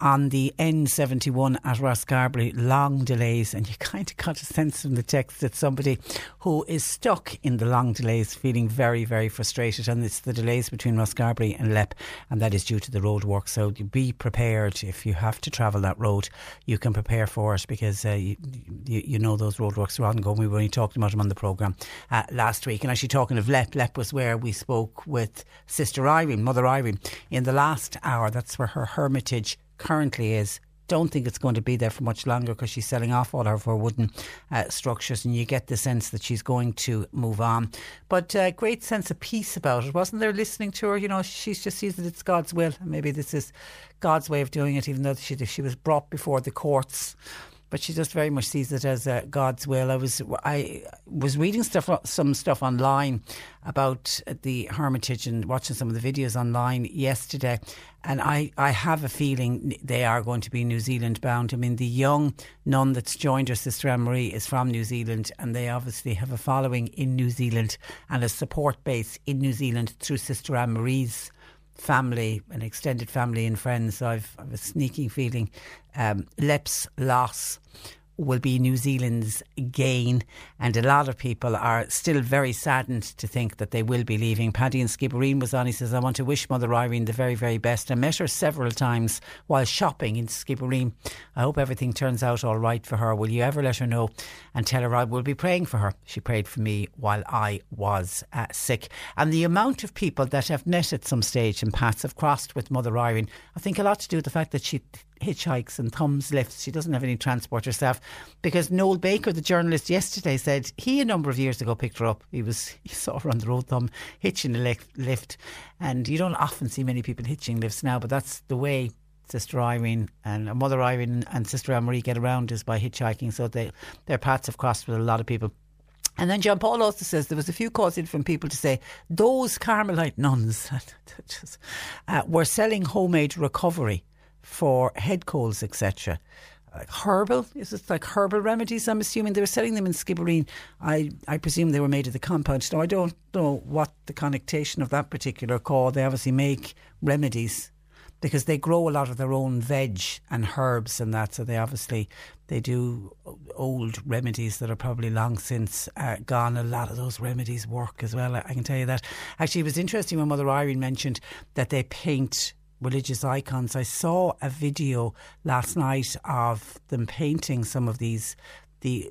on the N seventy-one at Rosscarbery, long delays, and you kind of got a sense from the text that somebody who is stuck in the long delays feeling very, very frustrated. And it's the delays between Rosscarbery and Leap, and that is due to the road work. So be prepared. If you have to travel that road, you can prepare for it, because uh, you, you, you know those roadworks are ongoing. We were only talking about them on the programme uh, last week. And actually, talking of Leap, Leap was where we spoke with Sister Irene, Mother Irene, in the last hour. That's where her hermitage currently is. Don't think it's going to be there for much longer, because she's selling off all of her wooden uh, structures, and you get the sense that she's going to move on. But a uh, great sense of peace about it, wasn't there, listening to her? You know, she just sees that it's God's will, and maybe this is God's way of doing it, even though she, she was brought before the courts. But she just very much sees it as uh, God's will. I was I was reading stuff, some stuff online about the Hermitage and watching some of the videos online yesterday. And I, I have a feeling they are going to be New Zealand bound. I mean, the young nun that's joined her, Sister Anne-Marie, is from New Zealand, and they obviously have a following in New Zealand and a support base in New Zealand through Sister Anne-Marie's family and extended family and friends. I've, I've a sneaking feeling um, Leap's loss will be New Zealand's gain, and a lot of people are still very saddened to think that they will be leaving. Paddy in Skibbereen was on. He says, I want to wish Mother Irene the very very best. I met her several times while shopping in Skibbereen. I hope everything turns out alright for her. Will you ever let her know and tell her I will be praying for her? She prayed for me while I was uh, sick. And the amount of people that have met at some stage and paths have crossed with Mother Irene, I think a lot to do with the fact that she hitchhikes and thumbs lifts. She doesn't have any transport herself, because Noel Baker, the journalist, yesterday said he a number of years ago picked her up. He was he saw her on the road thumb hitching a lift, and you don't often see many people hitching lifts now, but that's the way Sister Irene and Mother Irene and Sister Anne-Marie get around, is by hitchhiking. So they, their paths have crossed with a lot of people. And then John Paul also says there was a few calls in from people to say those Carmelite nuns uh, were selling homemade recovery for head colds, et cetera. Like herbal, is it like herbal remedies? I'm assuming they were selling them in Skibbereen. I, I presume they were made of the compound. Now I don't know what the connotation of that particular call. They obviously make remedies because they grow a lot of their own veg and herbs and that. So they obviously, they do old remedies that are probably long since uh, gone. A lot of those remedies work as well, I, I can tell you that. Actually, it was interesting when Mother Irene mentioned that they paint religious icons. I saw a video last night of them painting some of these. The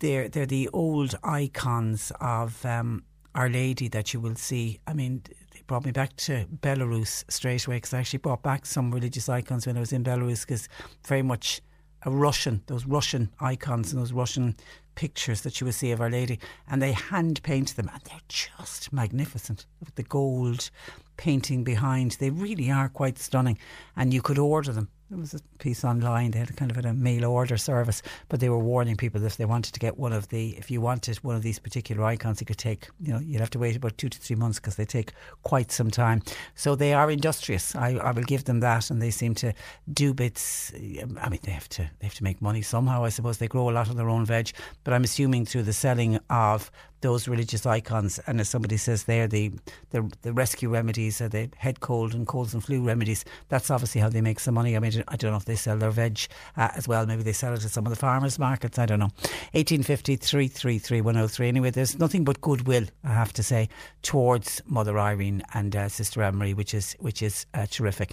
they're they're the old icons of um, Our Lady that you will see. I mean, they brought me back to Belarus straight away, because I actually brought back some religious icons when I was in Belarus, because very much a Russian, those Russian icons and those Russian pictures that you will see of Our Lady, and they hand paint them, and they're just magnificent with the gold painting behind. They really are quite stunning, and you could order them. There was a piece online, they had a kind of a mail order service, but they were warning people if they wanted to get one of the, if you wanted one of these particular icons, you could take, you know, you'd have to wait about two to three months because they take quite some time. So they are industrious. I, I will give them that, and they seem to do bits. I mean, they have to they have to make money somehow, I suppose. They grow a lot of their own veg, but I'm assuming through the selling of those religious icons, and as somebody says there, the, the the rescue remedies, or the head cold and colds and flu remedies, that's obviously how they make some money. I mean, I don't know if they sell their veg uh, as well. Maybe they sell it at some of the farmers' markets, I don't know. eighteen fifty, three three three, one oh three. Anyway, there's nothing but goodwill, I have to say, towards Mother Irene and uh, Sister Anne-Marie, which is which is uh, terrific.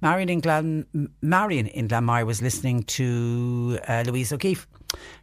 Marion in Glan, Marion in Glanmire was listening to uh, Louise O'Keefe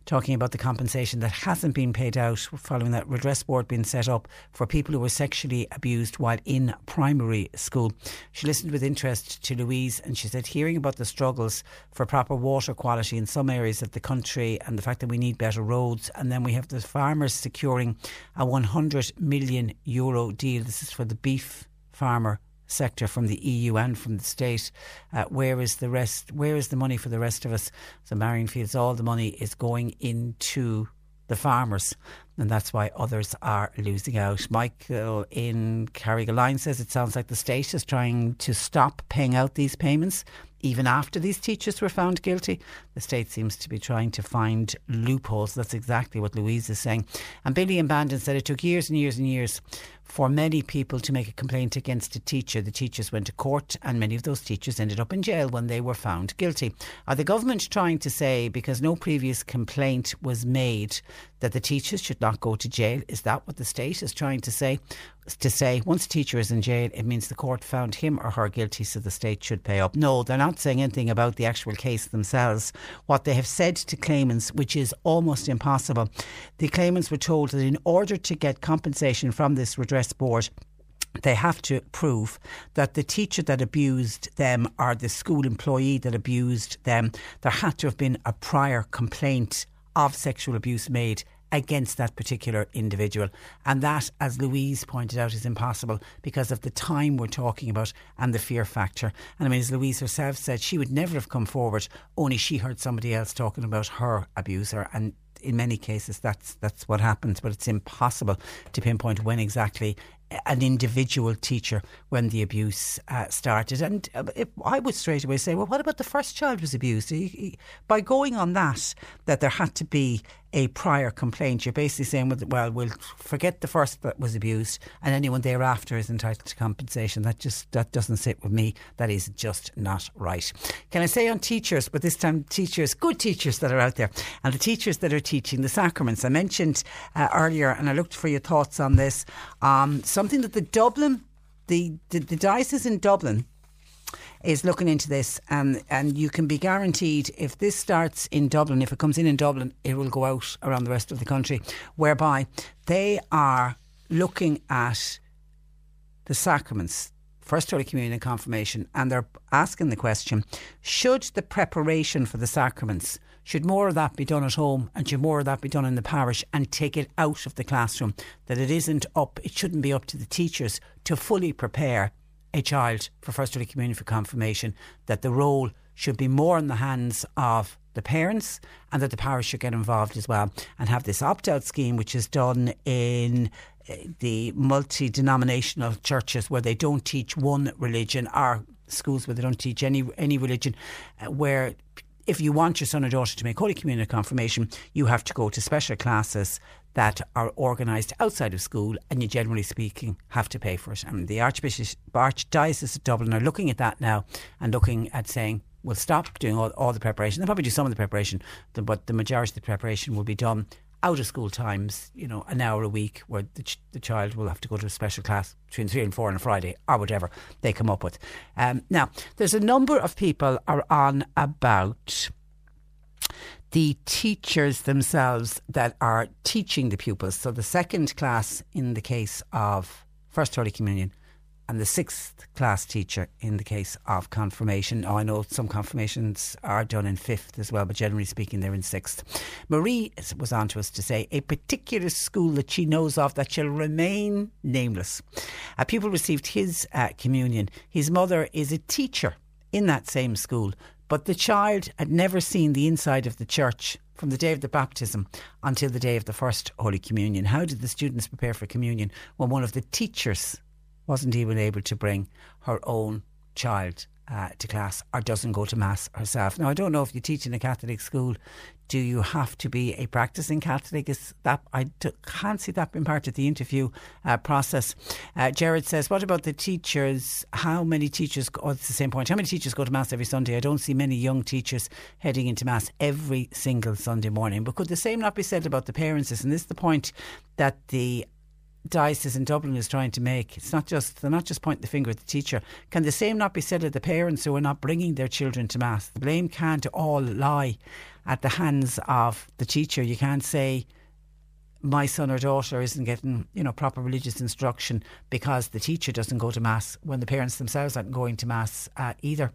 talking about the compensation that hasn't been paid out following that redress board being set up for people who were sexually abused while in primary school. She listened with interest to Louise, and she said hearing about the struggles for proper water quality in some areas of the country, and the fact that we need better roads, and then we have the farmers securing a one hundred million euro deal. This is for the beef farmer sector from the E U and from the state. Uh, where is the rest? Where is the money for the rest of us? So Marion feels all the money is going into the farmers, and that's why others are losing out. Michael in Carrigaline says it sounds like the state is trying to stop paying out these payments even after these teachers were found guilty. The state seems to be trying to find loopholes. That's exactly what Louise is saying. And Billy in Bandon said it took years and years and years for many people to make a complaint against a teacher. The teachers went to court, and many of those teachers ended up in jail when they were found guilty. Are the government trying to say, because no previous complaint was made, that the teachers should not go to jail? Is that what the state is trying to say? To say once a teacher is in jail, it means the court found him or her guilty, so the state should pay up. No, they're not saying anything about the actual case themselves. What they have said to claimants, which is almost impossible, the claimants were told that in order to get compensation from this redress board, they have to prove that the teacher that abused them or the school employee that abused them, there had to have been a prior complaint of sexual abuse made against that particular individual. And that, as Louise pointed out, is impossible because of the time we're talking about and the fear factor. And I mean, as Louise herself said, she would never have come forward only she heard somebody else talking about her abuser, and in many cases that's that's what happens. But it's impossible to pinpoint when exactly an individual teacher, when the abuse uh, started. And if I would straight away say, well, what about the first child was abused? By going on that, that there had to be a prior complaint, you're basically saying, well, we'll forget the first that was abused and anyone thereafter is entitled to compensation. That just that doesn't sit with me. That is just not right. Can I say on teachers, but this time teachers, good teachers that are out there and the teachers that are teaching the sacraments. I mentioned uh, earlier, and I looked for your thoughts on this, um, something that the Dublin, the, the, the diocese in Dublin is looking into this, and, and you can be guaranteed if this starts in Dublin, if it comes in in Dublin, it will go out around the rest of the country, whereby they are looking at the sacraments, First Holy Communion and Confirmation, and they're asking the question, should the preparation for the sacraments, should more of that be done at home and should more of that be done in the parish and take it out of the classroom? That it isn't up, it shouldn't be up to the teachers to fully prepare a child for First Holy Communion, for confirmation, that the role should be more in the hands of the parents and that the parish should get involved as well and have this opt-out scheme which is done in the multi-denominational churches where they don't teach one religion, or schools where they don't teach any any religion, where if you want your son or daughter to make Holy Communion or confirmation, you have to go to special classes that are organised outside of school, and you generally speaking have to pay for it. And the Archbishop, Archdiocese of Dublin are looking at that now and looking at saying, we'll stop doing all, all the preparation. They'll probably do some of the preparation, but the majority of the preparation will be done out of school times, you know, an hour a week, where the, ch- the child will have to go to a special class between three and four on a Friday or whatever they come up with. Um, now, there's a number of people are on about the teachers themselves that are teaching the pupils. So the second class in the case of First Holy Communion and the sixth class teacher in the case of confirmation. Oh, I know some confirmations are done in fifth as well, but generally speaking, they're in sixth. Marie was on to us to say a particular school that she knows of that shall remain nameless. A pupil received his uh, communion. His mother is a teacher in that same school, but the child had never seen the inside of the church from the day of the baptism until the day of the First Holy Communion. How did the students prepare for communion when one of the teachers wasn't even able to bring her own child uh, to class or doesn't go to Mass herself? Now, I don't know if you teach in a Catholic school, do you have to be a practicing Catholic? Is that I can't see that being part of the interview uh, process. Uh, Gerard says, "What about the teachers? How many teachers? Go, oh, it's the same point. How many teachers go to Mass every Sunday? I don't see many young teachers heading into Mass every single Sunday morning. But could the same not be said about the parents? And this is the point that the diocese in Dublin is trying to make. It's not just they're not just pointing the finger at the teacher. Can the same not be said of the parents who are not bringing their children to Mass? The blame can't all lie at the hands of the teacher. You can't say my son or daughter isn't getting, you know, proper religious instruction because the teacher doesn't go to Mass when the parents themselves aren't going to Mass uh, either."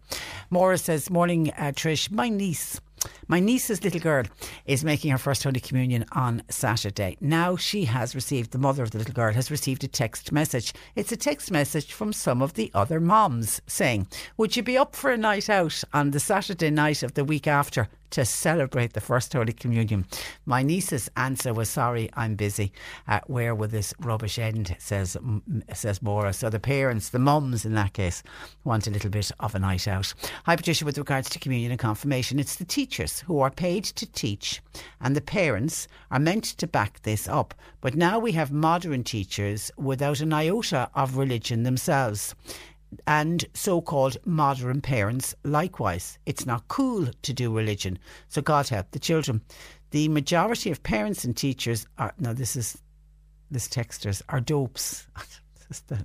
Maura says, "Morning, uh, Trish. My niece, my niece's little girl is making her First Holy Communion on Saturday. Now she has received, the mother of the little girl has received a text message. It's a text message from some of the other moms saying, would you be up for a night out on the Saturday night of the week after to celebrate the First Holy Communion? My niece's answer was, sorry, I'm busy. Uh, where will this rubbish end, says m- says Maura. So the parents, the mums in that case, want a little bit of a night out. Hi Patricia, with regards to communion and confirmation, it's the teachers who are paid to teach and the parents are meant to back this up. But now we have modern teachers without an iota of religion themselves, and so-called modern parents likewise. It's not cool to do religion, so God help the children. The majority of parents and teachers are, now this is this texters, are dopes.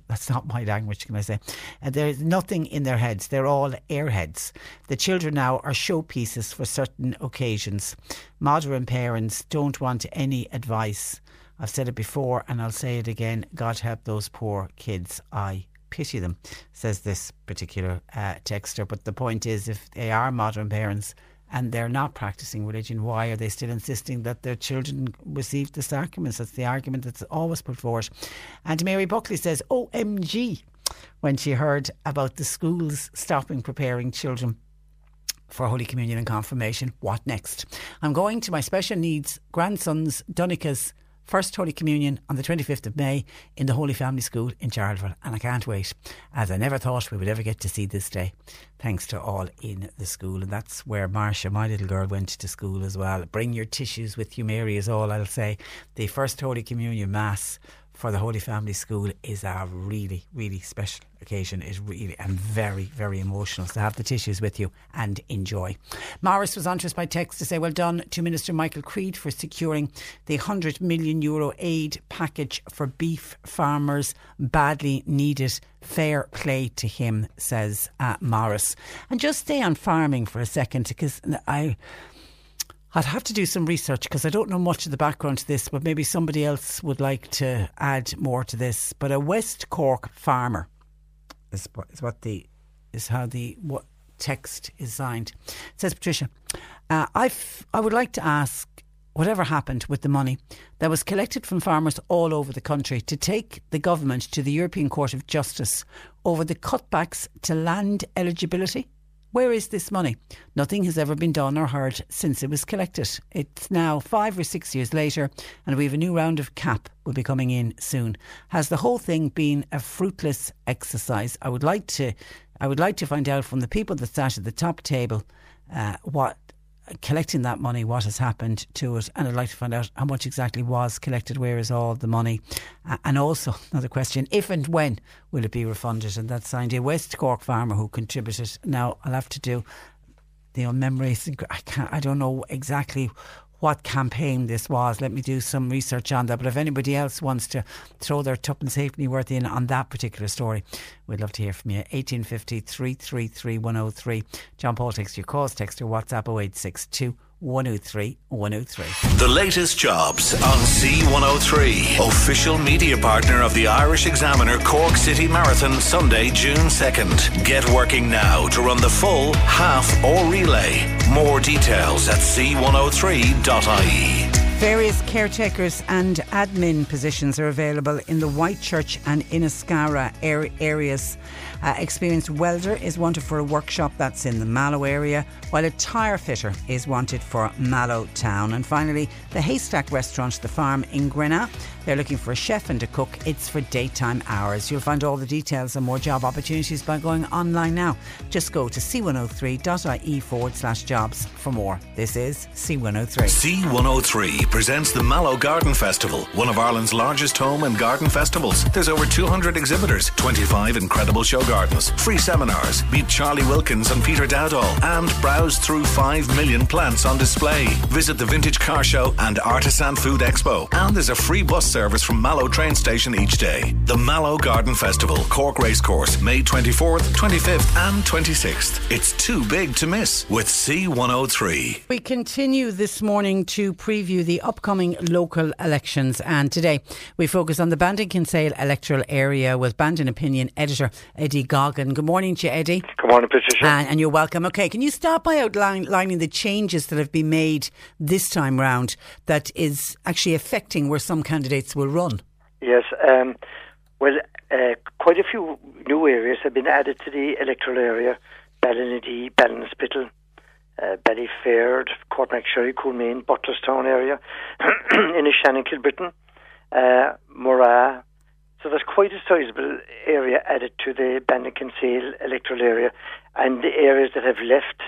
That's not my language, can I say? And there's nothing in their heads. They're all airheads. The children now are showpieces for certain occasions. Modern parents don't want any advice. I've said it before and I'll say it again. God help those poor kids. I pity them, says this particular uh, texter. But the point is, if they are modern parents and they're not practicing religion, why are they still insisting that their children receive the sacraments? That's the argument that's always put forward. And Mary Buckley says, O M G, when she heard about the schools stopping preparing children for Holy Communion and Confirmation. What next? I'm going to my special needs grandson's Donica's First Holy Communion on the twenty-fifth of May in the Holy Family School in Charleville, and I can't wait, as I never thought we would ever get to see this day, thanks to all in the school. And that's where Marcia, my little girl, went to school as well. Bring your tissues with you, Mary, is all I'll say. The First Holy Communion Mass for the Holy Family School is a really, really special occasion. It's really and very, very emotional. So have the tissues with you and enjoy. Morris was on to us by text to say, well done to Minister Michael Creed for securing the one hundred million euro aid package for beef farmers. Badly needed. Fair play to him, says uh, Morris. And just stay on farming for a second, because I... I'd have to do some research, because I don't know much of the background to this, but maybe somebody else would like to add more to this. But a West Cork farmer is what the is how the what text is signed. It says, Patricia, uh, I I would like to ask whatever happened with the money that was collected from farmers all over the country to take the government to the European Court of Justice over the cutbacks to land eligibility. Where is this money? Nothing has ever been done or heard since it was collected. It's now five or six years later, and we have a new round of cap will be coming in soon. Has the whole thing been a fruitless exercise? I would like to, I would like to find out from the people that sat at the top table, uh, what collecting that money, what has happened to it, and I'd like to find out how much exactly was collected. Where is all the money? Uh, and also another question: if and when will it be refunded? And that's signed a West Cork farmer who contributed. Now I'll have to do the you know, memories. I can't. I don't know exactly what campaign this was. Let me do some research on that. But if anybody else wants to throw their tuppence halfpenny worth in on that particular story, we'd love to hear from you. eighteen fifty, three three three, one oh three. John Paul takes your calls, text your WhatsApp oh eight six two, one oh three, one oh three. The latest jobs on C one oh three, official media partner of the Irish Examiner Cork City Marathon, Sunday, June second. Get working now to run the full, half or relay. More details at c one oh three dot i e. Various caretakers and admin positions are available in the Whitechurch and Inniscarra areas. Uh, experienced welder is wanted for a workshop that's in the Mallow area, while a tyre fitter is wanted for Mallow Town. And finally, the Haystack restaurant, The Farm in Grenagh, they're looking for a chef and a cook. It's for daytime hours. You'll find all the details and more job opportunities by going online now. Just go to c one oh three dot i e forward slash jobs for more. This is C one oh three. C one oh three presents the Mallow Garden Festival, one of Ireland's largest home and garden festivals. There's over two hundred exhibitors, twenty-five incredible show gardens, free seminars, meet Charlie Wilkins and Peter Dowdall, and browse through five million plants on display. Visit the Vintage Car Show and Artisan Food Expo. And there's a free bus service from Mallow train station each day. The Mallow Garden Festival, Cork Racecourse, May twenty-fourth, twenty-fifth and twenty-sixth. It's too big to miss with C one oh three. We continue this morning to preview the upcoming local elections, and today we focus on the Bandon-Kinsale electoral area with Bandon Opinion editor Eddie Goggin. Good morning to you, Eddie. Good morning, Patricia. And, and you're welcome. Okay, can you start by outlining the changes that have been made this time round that is actually affecting where some candidates will run? Yes, um, well, uh, quite a few new areas have been added to the electoral area. Ballinadee, Ballinspittle, uh, Ballyfaird, Courtmacsherry, Coolmaine, Butlerstown area, Inishannon, Kilbritton, uh, Moray. So there's quite a sizable area added to the Bandon-Kinsale electoral area, and the areas that have left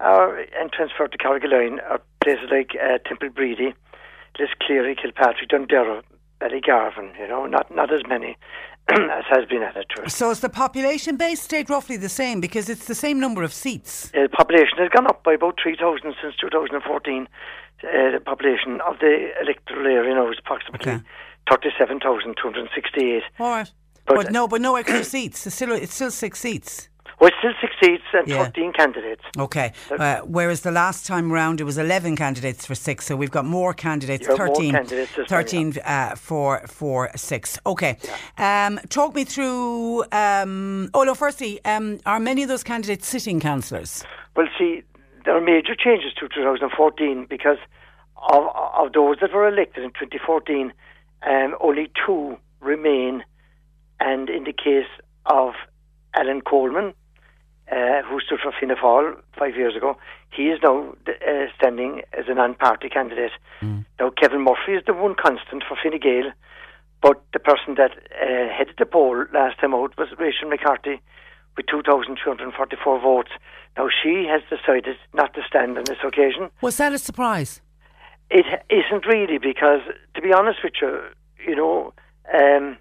are, and transferred to Carrigaline are places like uh, Temple Breedy, Liscleary, Kilpatrick, Dundera, Ballygarvan, you know, not not as many as has been added to it. So has the population base stayed roughly the same, because it's the same number of seats? Uh, the population has gone up by about three thousand since two thousand fourteen. Uh, the population of the electoral area now is approximately... Okay. thirty-seven thousand two hundred sixty-eight. All right. But, but no, but no extra seats. It's still, it's still six seats. Well, it's still six seats and yeah. thirteen candidates. Okay. Uh, whereas the last time round it was eleven candidates for six, so we've got more candidates, yeah, thirteen, more candidates thirteen uh, for, for six. Okay. Yeah. Um, talk me through... Um, oh, no, firstly, um, are many of those candidates sitting councillors? Well, see, there are major changes to twenty fourteen because of, of those that were elected in twenty fourteen... Um, only two remain, and in the case of Alan Coleman, uh, who stood for Fianna Fáil five years ago, he is now uh, standing as a non-party candidate. Mm. Now, Kevin Murphy is the one constant for Fine Gael, but the person that uh, headed the poll last time out was Rachel McCarthy with two thousand three hundred forty-four votes. Now, she has decided not to stand on this occasion. Was that a surprise? It isn't really, because, to be honest with you, you know, um,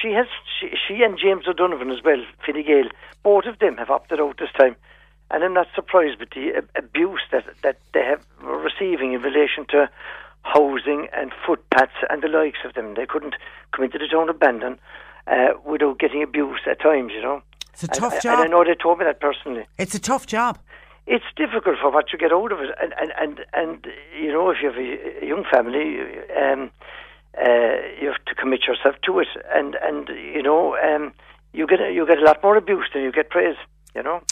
she has she, she and James O'Donovan as well, Fine Gael, both of them have opted out this time. And I'm not surprised with the uh, abuse that, that they have receiving in relation to housing and footpaths and the likes of them. They couldn't come into the town of Bandon uh, without getting abused at times, you know. It's a tough and, job. And I know they told me that personally. It's a tough job. It's difficult for what you get out of it. And, and, and, and you know, if you have a young family, um, uh, you have to commit yourself to it. And, and you know, um, you get you get a lot more abuse than you get praise, you know.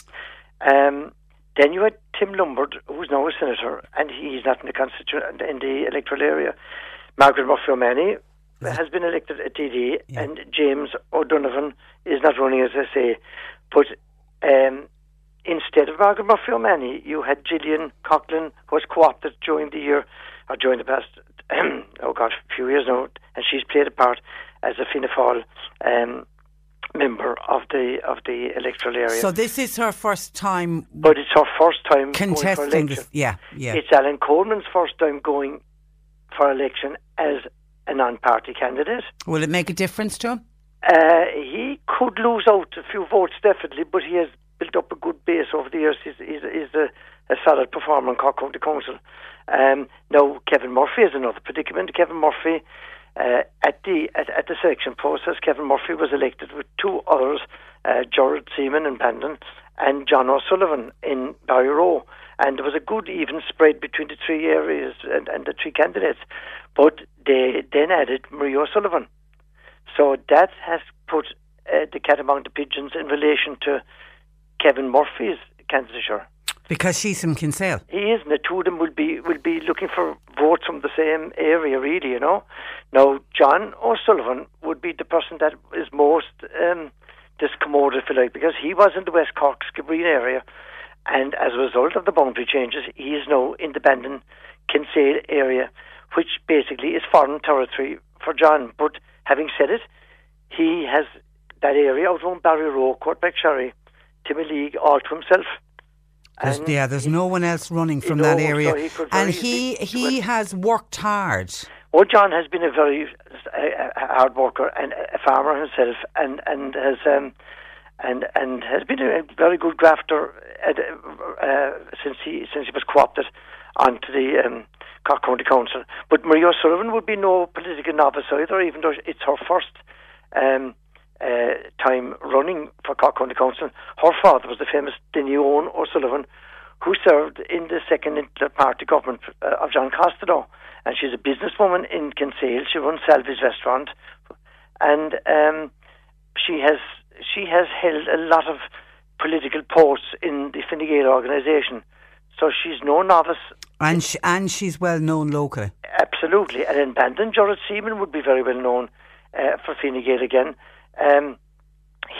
Um, then you had Tim Lombard, who's now a senator, and he's not in the constitu- in the electoral area. Margaret Murphy O'Mahony has been elected a T D, yeah. And James O'Donovan is not running, as I say. But um, instead of Margaret Murphy O'Mahony, you had Gillian Coughlan, who was co-opted during the year, or during the past, oh God, a few years now, and she's played a part as a Fianna Fáil um member of the of the electoral area. So this is her first time, but it's her first time contesting going for election. Yeah, yeah. It's Alan Coleman's first time going for election as a non-party candidate. Will it make a difference to him? Uh, he could lose out a few votes, definitely, but he has built up a good base over the years. He's, he's, he's a, a solid performer in Cork County Council. Um, now, Kevin Murphy is another predicament. Kevin Murphy. Uh, at the at, at the selection process, Kevin Murphy was elected with two others, uh, Gerard Seaman in Bandon and John O'Sullivan in Barrow. And there was a good even spread between the three areas and, and the three candidates. But they then added Marie O'Sullivan. So that has put uh, the cat among the pigeons in relation to Kevin Murphy's candidature. Because she's from Kinsale. He is, and the two of them will be, will be looking for votes from the same area, really, you know. Now, John O'Sullivan would be the person that is most um, discommoded, if you like, because he was in the West Cork Skibbereen area, and as a result of the boundary changes, he is now in the Bandon-Kinsale area, which basically is foreign territory for John. But having said it, he has that area out on Barry Row, Courtbecksherry, Timmy League, all to himself. There's, yeah, there's he, no one else running from that area, so he and he he has worked hard. Well, John has been a very uh, hard worker and a farmer himself, and and has um, and and has been a very good grafter at, uh, since he since he was co-opted onto the um, Cork County Council. But Marie O'Sullivan would be no political novice either, even though it's her first Um, Uh, time running for Cork County Council. Her father was the famous Dineoin O'Sullivan, who served in the second inter-party government uh, of John Costello, and she's a businesswoman in Kinsale. She runs Salvi's restaurant, and um, she has she has held a lot of political posts in the Fine Gael organisation, so she's no novice. And she, and she's well known locally. Absolutely, and in Bandon, Gerard Seaman would be very well known uh, for Fine Gael again. Um,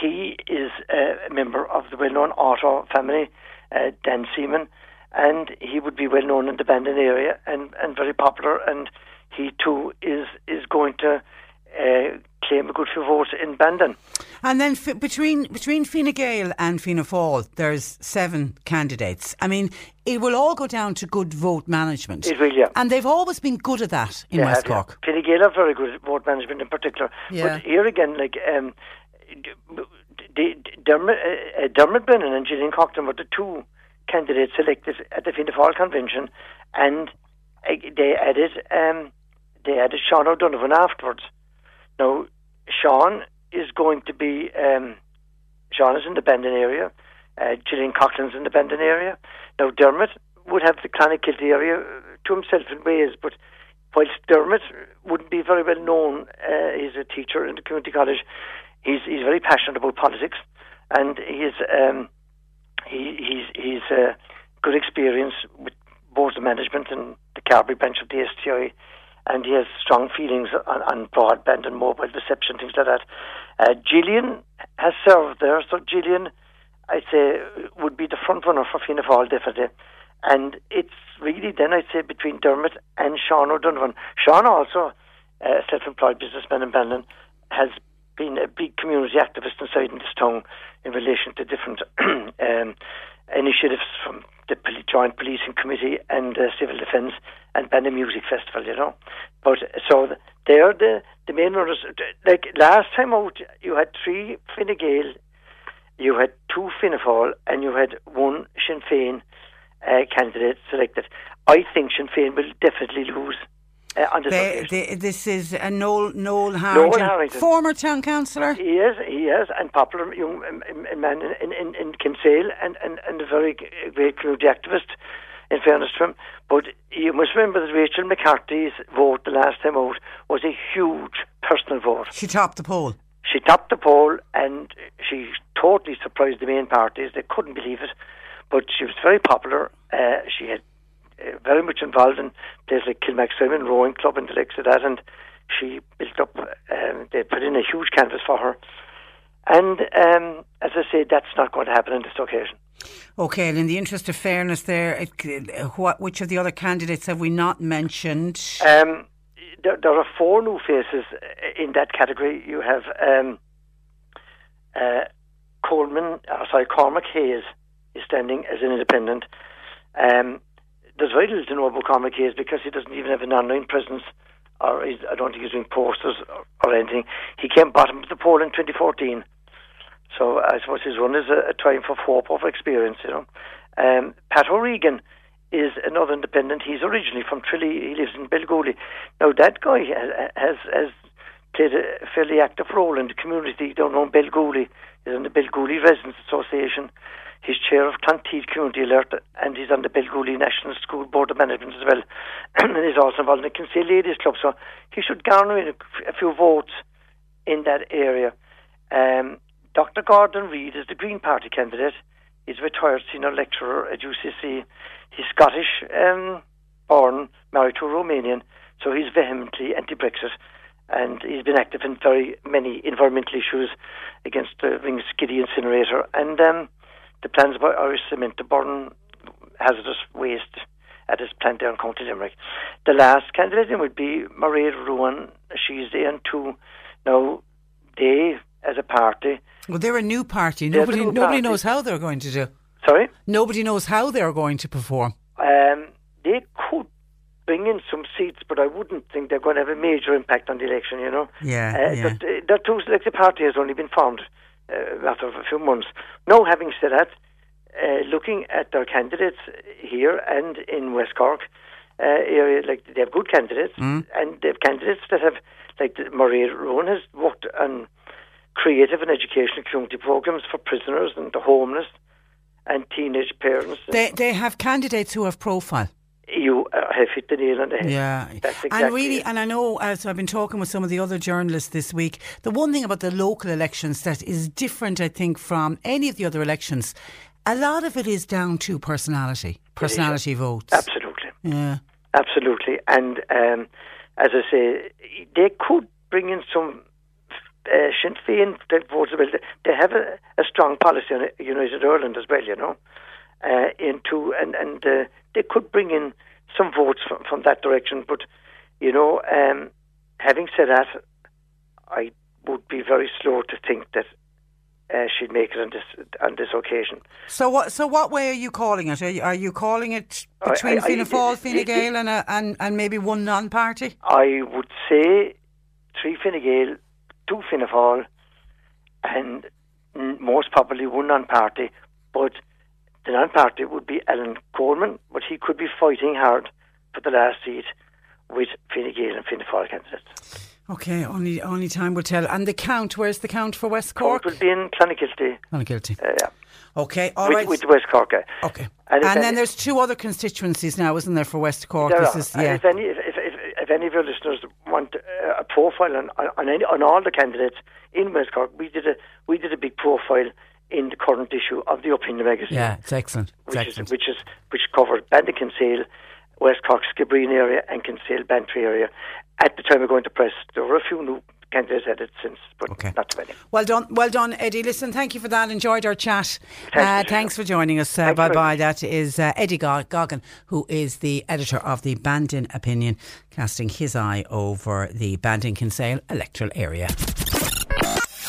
he is a member of the well-known Otto family, uh, Dan Seaman, and he would be well-known in the Bandon area and, and very popular, and he too is, is going to uh, claim a good few votes in Bandon. And then f- between between Fine Gael and Fianna Fáil, there's seven candidates. I mean, it will all go down to good vote management. It will, yeah. And they've always been good at that in yeah, West Cork. Yeah. Fine Gael are very good at vote management in particular. Yeah. But here again, like, um, the, Dermot, uh, Dermot Brennan and Gillian Coughlan were the two candidates selected at the Fianna Fáil convention, and uh, they added um, they added Sean O'Donovan afterwards. Now, Sean is going to be, um, Sean is in the Bandon area, uh, Gillian Coughlan's in the Bandon area. Now, Dermot would have the Clonakilty area to himself in ways, but whilst Dermot wouldn't be very well known, uh, he's a teacher in the community college, he's he's very passionate about politics, and he's, um, he, he's, he's uh, good experience with boards of management and the Carbery branch of the S T I, and he has strong feelings on, on broadband and mobile reception, things like that. Uh, Gillian has served there. So Gillian, I'd say, would be the front runner for Fianna Fáil, definitely. And it's really then, I'd say, between Dermot and Sean O'Donovan. Sean also, a uh, self-employed businessman in Bandon, has been a big community activist inside in this town in relation to different um, initiatives from the Joint Policing Committee and uh, Civil Defence and Bandon Music Festival, you know. But so they are the, the main runners. Like last time out, you had three Fine Gael, you had two Fianna Fáil, and you had one Sinn Féin uh, candidate selected. I think Sinn Féin will definitely lose. Uh, on this, they, they, this is a Noel, Noel, Harrington, Noel Harrington, former town councillor. He is, he is, and popular young man in, in, in Kinsale, and, and, and a very great community activist, in fairness to him. But you must remember that Rachel McCarthy's vote the last time out was a huge personal vote. She topped the poll. She topped the poll, and she totally surprised the main parties. They couldn't believe it, but she was very popular. Uh, she had very much involved in places like Kilmaximon Rowing Club and the likes of that, and she built up, um, they put in a huge canvas for her, and um, as I say, that's not going to happen on this occasion. Okay, and in the interest of fairness there, it, what, which of the other candidates have we not mentioned? Um, there, there are four new faces in that category. You have um, uh, Coleman, uh, sorry, Cormac Hayes is standing as an independent. um There's very little to know about Cormac Hayes because he doesn't even have an online presence, or he's, I don't think he's doing posters or, or anything. He came bottom of the poll in twenty fourteen. So I suppose his run is a, a triumph of hope over experience, you know. Um, Pat O'Regan is another independent. He's originally from Tralee. He lives in Belgooly. Now, that guy has, has, has played a fairly active role in the community down around Belgooly. He's in the Belgooly Residents Association. He's chair of Clonteed Community Alert, and he's on the Belgooly National School Board of Management as well. And he's also involved in the Kinsale Ladies Club, so he should garner in a, a few votes in that area. Um, Doctor Gordon Reid is the Green Party candidate. He's a retired senior lecturer at U C C. He's Scottish, um, born, married to a Romanian, so he's vehemently anti-Brexit. And he's been active in very many environmental issues against the Ring Skiddy incinerator. And... Um, The plans by Irish Cement to burn hazardous waste at its plant there in County Limerick. The last candidate would be Marie Ruan. She's there in two. Now, they, as a party... Well, they're a new party. Nobody new nobody party. knows how they're going to do. Sorry? Nobody knows how they're going to perform. Um, they could bring in some seats, but I wouldn't think they're going to have a major impact on the election, you know? Yeah, uh, yeah. The, the two selected party has only been formed Uh, after a few months. Now, having said that, uh, looking at their candidates here and in West Cork uh, area, like they have good candidates, mm. and they have candidates that have, like Marie Rowan has worked on creative and educational community programs for prisoners and the homeless and teenage parents. They they have candidates who have profile. You have hit the nail on the head. Yeah, That's exactly and really, it. and I know as I've been talking with some of the other journalists this week, the one thing about the local elections that is different, I think, from any of the other elections, a lot of it is down to personality, personality votes. Absolutely, yeah, absolutely. And um, as I say, they could bring in some uh, Sinn Féin votes. They have a, a strong policy on United Ireland as well, you know. Uh, into and and uh, they could bring in some votes from, from that direction, but you know, um, having said that, I would be very slow to think that uh, she'd make it on this on this occasion. So what? So what way are you calling it? Are you, are you calling it between I, I, Fianna Fáil, Fine Gael, and a, and and maybe one non-party? I would say three Fine Gael, two Fianna Fáil, and most probably one non-party, but. The non-party would be Alan Coleman, but he could be fighting hard for the last seat with Fine Gael and Fianna Fáil candidates. Okay, only only time will tell. And the count, where's the count for West Cork? Count will be in Clonakilty. Clonakilty. Uh, yeah. Okay, all with, right. With West Cork. Uh. Okay. And, and then any, there's two other constituencies now, isn't there, for West Cork? There this are. Is, yeah. If any, if, if, if, if any of your listeners want uh, a profile on on, any, on all the candidates in West Cork, we did a we did a big profile in the current issue of the Opinion magazine. Yeah, it's excellent. It's which, excellent. Is, which is which covered Bandon-Kinsale, West Cork Skibbereen area and Kinsale Bantry area. At the time of going to press, there were a few new Canada's had it since, but okay. not too many. Well done, well done, Eddie. Listen, thank you for that. Enjoyed our chat. Thanks, uh, thanks for joining us. Uh, bye bye. That is uh, Eddie Goggin, who is the editor of the Bandon Opinion, casting his eye over the Bandon-Kinsale electoral area.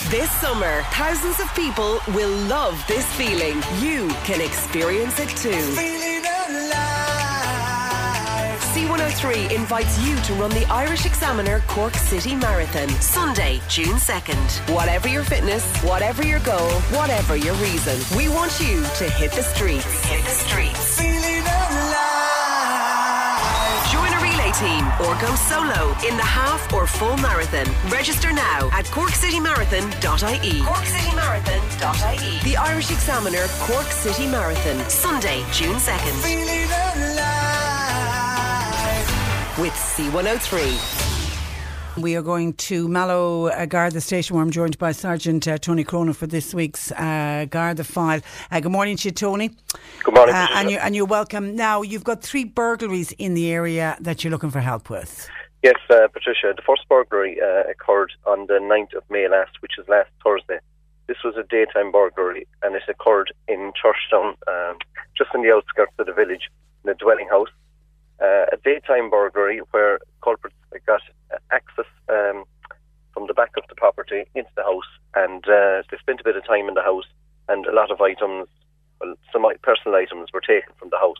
This summer, thousands of people will love this feeling. You can experience it too. C one oh three invites you to run the Irish Examiner Cork City Marathon, Sunday, June second. Whatever your fitness, whatever your goal, whatever your reason, we want you to hit the streets. Hit the streets. Feeling alive. Join a relay team or go solo in the half or full marathon. Register now at cork city marathon dot I E. cork city marathon dot I E. The Irish Examiner Cork City Marathon, Sunday, June second. Feeling alive. With C one oh three. We are going to Mallow uh, Garda station where I'm joined by Sergeant uh, Tony Cronin for this week's uh, Garda File. Uh, good morning to you, Tony. Good morning. Uh, and, you, and you're welcome. Now, you've got three burglaries in the area that you're looking for help with. Yes, uh, Patricia. The first burglary uh, occurred on the ninth of May last, which is last Thursday. This was a daytime burglary and it occurred in Churchtown, um, just in the outskirts of the village, in a dwelling house. Uh, a daytime burglary where culprits got access um, from the back of the property into the house, and uh, they spent a bit of time in the house, and a lot of items, well, some personal items were taken from the house,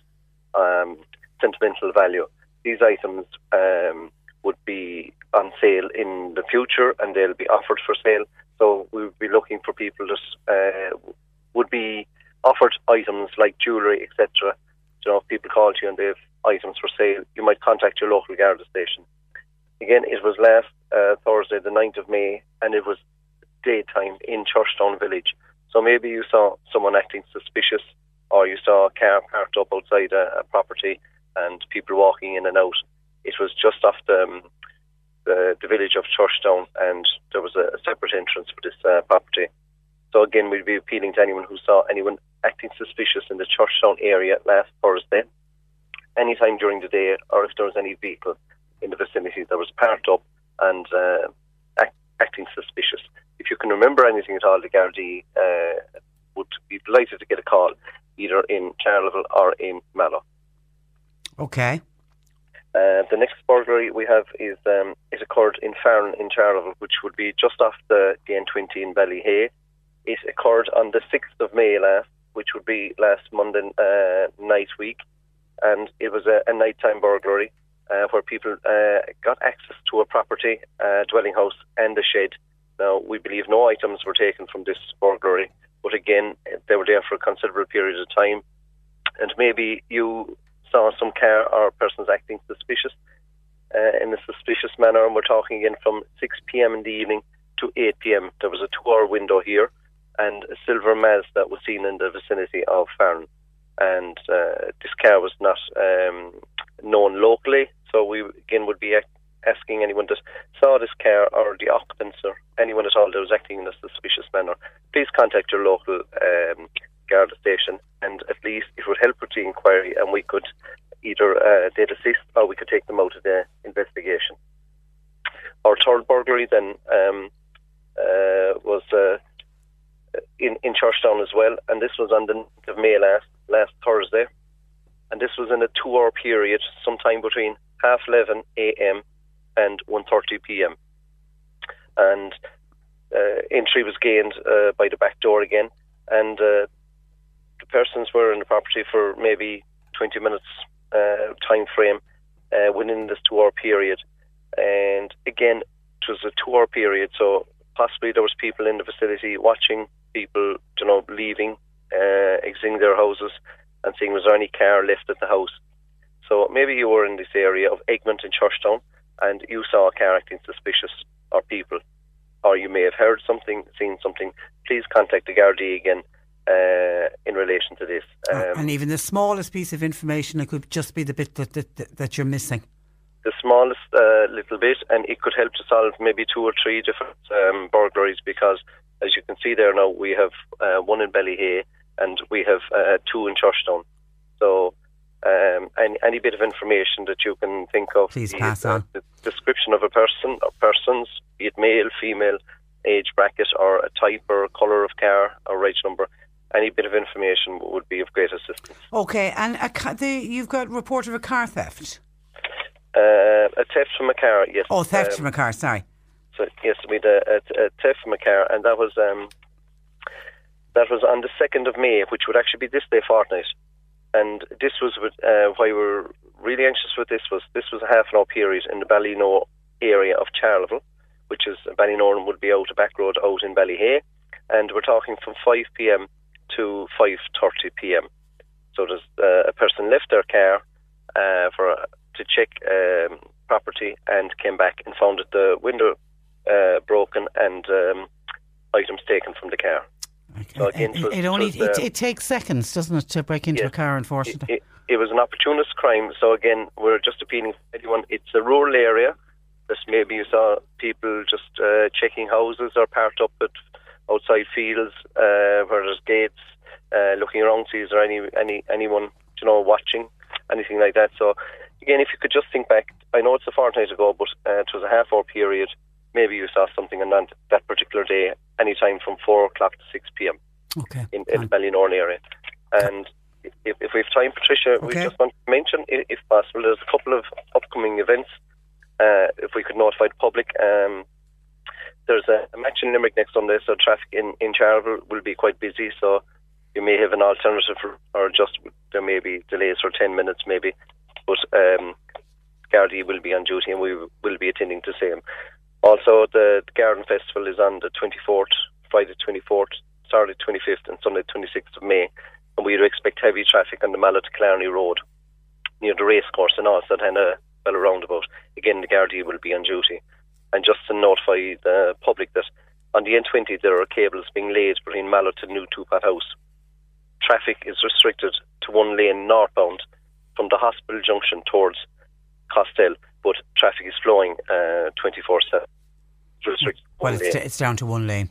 um, sentimental value. These items um, would be on sale in the future and they'll be offered for sale, so we would be looking for people that uh, would be offered items like jewellery, et cetera. You know, if people call to you and they have items for sale, you might contact your local Garda station. Again, it was last uh, Thursday, the ninth of May, and it was daytime in Churchtown Village. So maybe you saw someone acting suspicious, or you saw a car parked up outside a, a property and people walking in and out. It was just off the, um, the, the village of Churchtown, and there was a, a separate entrance for this uh, property. So again, we'd be appealing to anyone who saw anyone acting suspicious in the Churchtown area last Thursday, any time during the day, or if there was any vehicle in the vicinity that was parked up and uh, act, acting suspicious. If you can remember anything at all, the Gardaí uh, would be delighted to get a call, either in Charleville or in Mallow. Okay. Uh, the next burglary we have is um, it occurred in Farn in Charleville, which would be just off the, the N twenty in Ballyhay. It occurred on the sixth of May last, which would be last Monday uh, night week. And it was a, a nighttime burglary uh, where people uh, got access to a property, a dwelling house and a shed. Now, we believe no items were taken from this burglary, but again, they were there for a considerable period of time. And maybe you saw some car or persons acting suspicious uh, in a suspicious manner. And we're talking again from six p.m. in the evening to eight p.m. There was a two-hour window here. And a silver Mazda was seen in the vicinity of Farn. And uh, this car was not um, known locally, so we again would be asking anyone that saw this car or the occupants or anyone at all that was acting in a suspicious manner, please contact your local um, Garda station, and at least it would help with the inquiry, and we could either uh, they'd assist or we could take them out of the investigation. Our third burglary then um, uh, was... Uh, In, in Churchtown as well, and this was on the ninth of May last last Thursday, and this was in a two-hour period, sometime between half eleven a m and one thirty p m. And uh, entry was gained uh, by the back door again, and uh, the persons were in the property for maybe twenty minutes uh, time frame uh, within this two-hour period, and again it was a two-hour period, so possibly there was people in the vicinity watching people, you know, leaving, uh, exiting their houses and seeing was there any car left at the house. So maybe you were in this area of Egmont and Churchtown and you saw a car acting suspicious or people, or you may have heard something, seen something. Please contact the Gardaí again uh, in relation to this. Um, and even the smallest piece of information, it could just be the bit that, that, that you're missing. The smallest uh, little bit, and it could help to solve maybe two or three different um, burglaries, because as you can see there now, we have uh, one in Ballyhay and we have uh, two in Churchtown. So um, any, any bit of information that you can think of. Please pass on. The description of a person or persons, be it male, female, age bracket, or a type or a colour of car or reg number. Any bit of information would be of great assistance. Okay, and a ca- the, you've got a report of a car theft? Uh, a theft from a car, yes. Oh, theft um, from a car, sorry. So, yes, we had a, a, a theft from a car, and that was um, that was on the second of May, which would actually be this day fortnight. And this was with, uh, why we were really anxious with this, was this was a half an hour period in the Ballynoe area of Charleville, which is, Ballynoe would be out a back road out in Ballyhay, and we're talking from five p.m. to five thirty p.m. So there's uh, a person left their car uh, for uh, to check um, property and came back and found that the window uh, broken and um, items taken from the car. Okay. So again, it, was, it only was, it, um, it takes seconds, doesn't it, to break into yeah, a car? Unfortunately, it, it, it was an opportunist crime. So again, we're just appealing to anyone. It's a rural area. Just maybe you saw people just uh, checking houses or parked up at outside fields uh, where there's gates, uh, looking around to see is there any, any, anyone, you know, watching, anything like that. So, again, if you could just think back, I know it's a fortnight ago, but uh, it was a half-hour period. Maybe you saw something on that particular day, any time from four o'clock to six p.m. Okay. in, in the Ballynoe area. And if, if we have time, Patricia, okay. we just want to mention, if possible, there's a couple of upcoming events. Uh, if we could notify the public... Um, There's a, a match in Limerick next Sunday, so traffic in, in Charleville will be quite busy, so you may have an alternative for, or just there may be delays for ten minutes maybe, but um, Gardaí will be on duty and we will be attending to same. Also, the, the Garden Festival is on the twenty-fourth, Friday twenty-fourth, Saturday twenty-fifth and Sunday twenty-sixth of May, and we do expect heavy traffic on the Mallet to Clarny Road near the racecourse and also at Henna Bell Roundabout. Again, the Gardaí will be on duty. And just to notify the public that on the N twenty there are cables being laid between Mallet and New Tupat House. Traffic is restricted to one lane northbound from the hospital junction towards Costell, but traffic is flowing uh, twenty-four seven. Well, it's, it's down to one lane.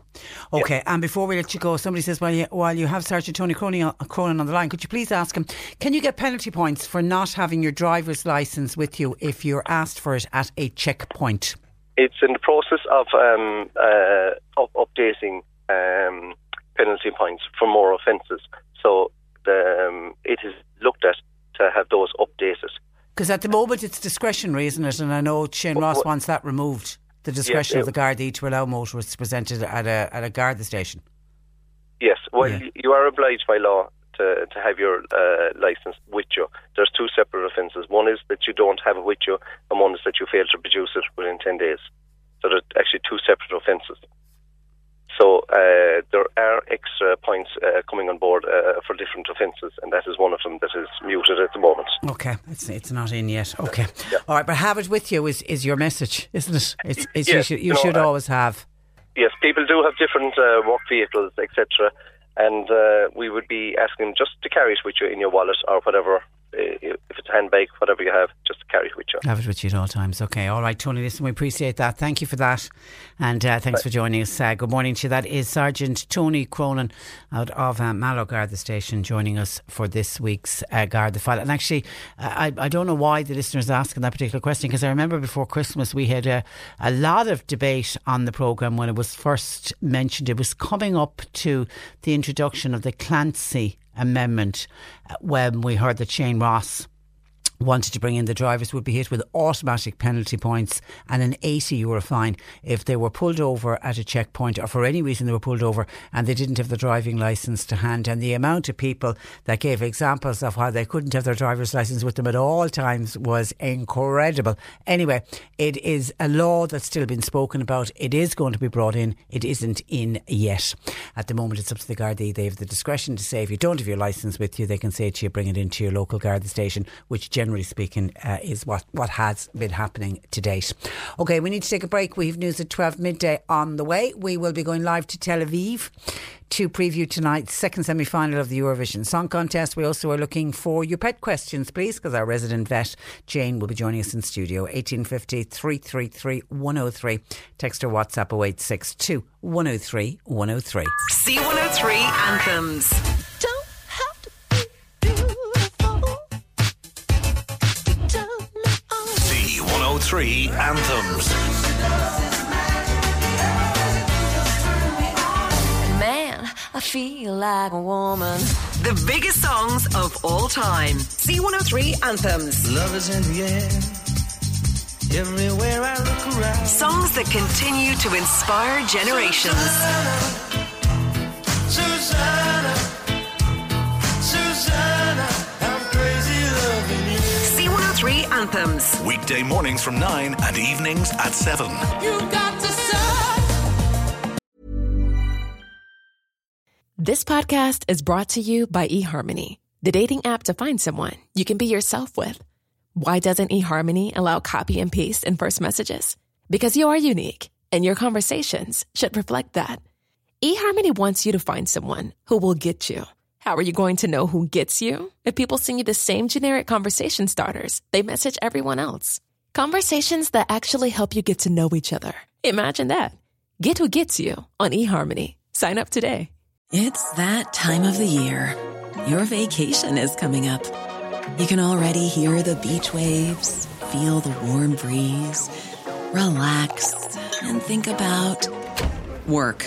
Okay, yeah. And before we let you go, somebody says, well, you, while you have Sergeant Tony Cronin on the line, could you please ask him, can you get penalty points for not having your driver's licence with you if you're asked for it at a checkpoint? It's in the process of um, uh, up- updating um, penalty points for more offences. So the, um, it is looked at to have those updated. Because at the moment it's discretionary, isn't it? And I know Shane Ross what, wants that removed, the discretion yes, of the Gardaí to allow motorists presented at a at a Garda station. Yes, well, yeah. you are obliged by law to, to have your uh, licence with you. There's two separate offences. One is that you don't have it with you, and one is that you fail to produce it within ten days. So there's actually two separate offences. So uh, there are extra points uh, coming on board uh, for different offences, and that is one of them that is muted at the moment. Okay, it's it's not in yet. Okay, yeah. All right, but have it with you is, is your message, isn't it? It's, it's yes, you should, you you know, should uh, always have. Yes, people do have different uh, work vehicles, et cetera, and uh, we would be asking them just to carry it with you in your wallet or whatever. If it's a handbag, whatever you have, just carry it with you. Have it with you at all times. Okay, all right, Tony, listen, we appreciate that. Thank you for that. And uh, thanks Bye. for joining us. Uh, good morning to you. That is Sergeant Tony Cronin out of uh, Mallow Garda Station joining us for this week's uh, Garda File. And actually, uh, I, I don't know why the listeners are asking that particular question, because I remember before Christmas we had a, a lot of debate on the programme when it was first mentioned. It was coming up to the introduction of the Clancy Amendment when we heard that Shane Ross wanted to bring in the drivers would be hit with automatic penalty points and an eighty euro fine if they were pulled over at a checkpoint or for any reason they were pulled over and they didn't have the driving licence to hand. And the amount of people that gave examples of how they couldn't have their driver's licence with them at all times was incredible. Anyway, it is a law that's still been spoken about. It is going to be brought in. It isn't in yet. At the moment, it's up to the Gardaí. They have the discretion to say if you don't have your licence with you, they can say to you, bring it into your local Garda station, which generally Generally speaking, uh, is what, what has been happening to date. OK, we need to take a break. We have news at twelve midday on the way. We will be going live to Tel Aviv to preview tonight's second semi-final of the Eurovision Song Contest. We also are looking for your pet questions, please, because our resident vet, Jane, will be joining us in studio. eighteen fifty, three three three, one oh three. Text or WhatsApp oh eight six two, one oh three, one oh three. C one oh three Anthems. Don't have to be beautiful. C one oh three Anthems. Man, I feel like a woman. The biggest songs of all time. C one oh three Anthems. Love is in the air, everywhere I look around. Songs that continue to inspire generations. Susanna, Susanna, Susanna, I'm crazy loving you. C one oh three Anthems. Weekday mornings from nine and evenings at seven. You got to start. This podcast is brought to you by eHarmony, the dating app to find someone you can be yourself with. Why doesn't eHarmony allow copy and paste in first messages? Because you are unique, and your conversations should reflect that. eHarmony wants you to find someone who will get you. How are you going to know who gets you? If people send you the same generic conversation starters, they message everyone else. Conversations that actually help you get to know each other. Imagine that. Get who gets you on eHarmony. Sign up today. It's that time of the year. Your vacation is coming up. You can already hear the beach waves, feel the warm breeze, relax, and think about work.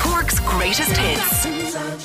Cork's greatest hits.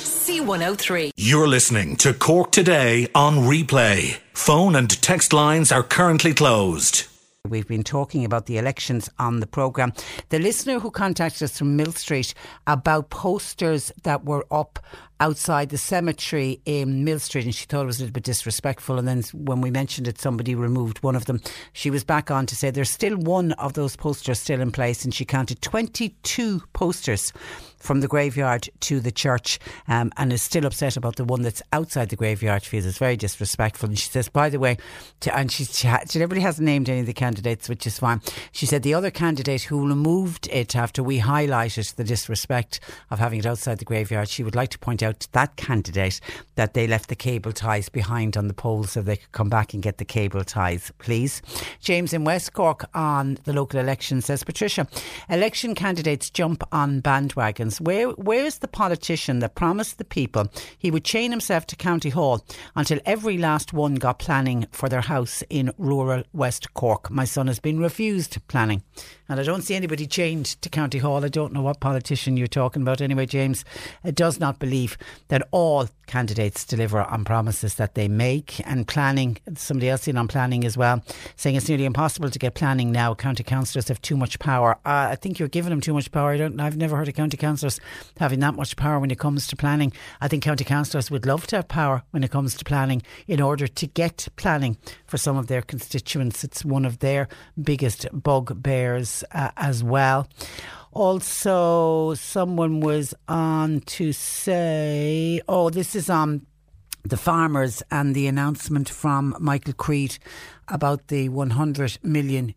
C one oh three. You're listening to Cork Today on replay. Phone and text lines are currently closed. We've been talking about the elections on the programme. The listener who contacted us from Mill Street about posters that were up outside the cemetery in Mill Street, and she thought it was a little bit disrespectful, and then when we mentioned it, somebody removed one of them. She was back on to say there's still one of those posters still in place, and she counted twenty-two posters from the graveyard to the church, um, and is still upset about the one that's outside the graveyard. She feels it's very disrespectful, and she says, by the way, to, and she, she, everybody hasn't named any of the candidates, which is fine. She said the other candidate who removed it after we highlighted the disrespect of having it outside the graveyard, she would like to point out to that candidate that they left the cable ties behind on the poll so they could come back and get the cable ties, please. James in West Cork on the local election says, Patricia, election candidates jump on bandwagons. Where Where is the politician that promised the people he would chain himself to County Hall until every last one got planning for their house in rural West Cork? My son has been refused planning. And I don't see anybody chained to County Hall. I don't know what politician you're talking about. Anyway, James does not believe that all candidates deliver on promises that they make. And planning, somebody else in on planning as well, saying it's nearly impossible to get planning now. County councillors have too much power. Uh, I think you're giving them too much power. I don't, I've never heard of county councillors having that much power when it comes to planning. I think county councillors would love to have power when it comes to planning in order to get planning for some of their constituents. It's one of their biggest bugbears. Uh, as well. Also, someone was on to say, oh, this is on the farmers and the announcement from Michael Creed about the one hundred million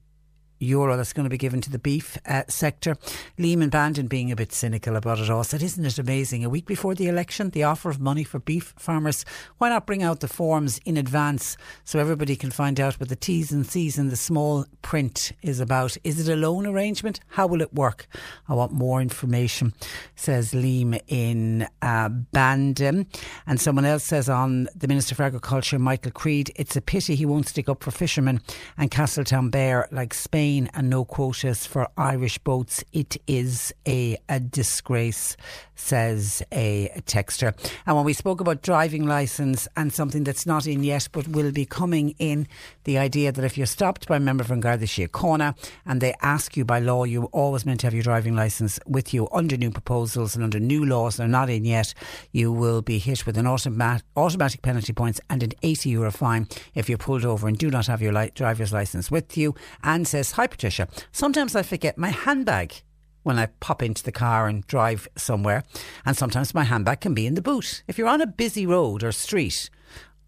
euro that's going to be given to the beef uh, sector. Liam and Bandon being a bit cynical about it all said, isn't it amazing? A week before the election, the offer of money for beef farmers. Why not bring out the forms in advance so everybody can find out what the T's and C's and the small print is about? Is it a loan arrangement? How will it work? I want more information, says Liam in uh, Bandon. And someone else says on the Minister for Agriculture, Michael Creed, it's a pity he won't stick up for fishermen and Castletown Bear like Spain, and no quotas for Irish boats. It is a, a disgrace, says a texter. And when we spoke about driving licence and something that's not in yet but will be coming in, the idea that if you're stopped by a member from Garda Síochána and they ask you by law, you're always meant to have your driving licence with you. Under new proposals and under new laws, they're not in yet, you will be hit with an automat- automatic penalty points and an eighty euro fine if you're pulled over and do not have your li- driver's licence with you. Anne says, hi Patricia, sometimes I forget my handbag when I pop into the car and drive somewhere, and sometimes my handbag can be in the boot. If you're on a busy road or street,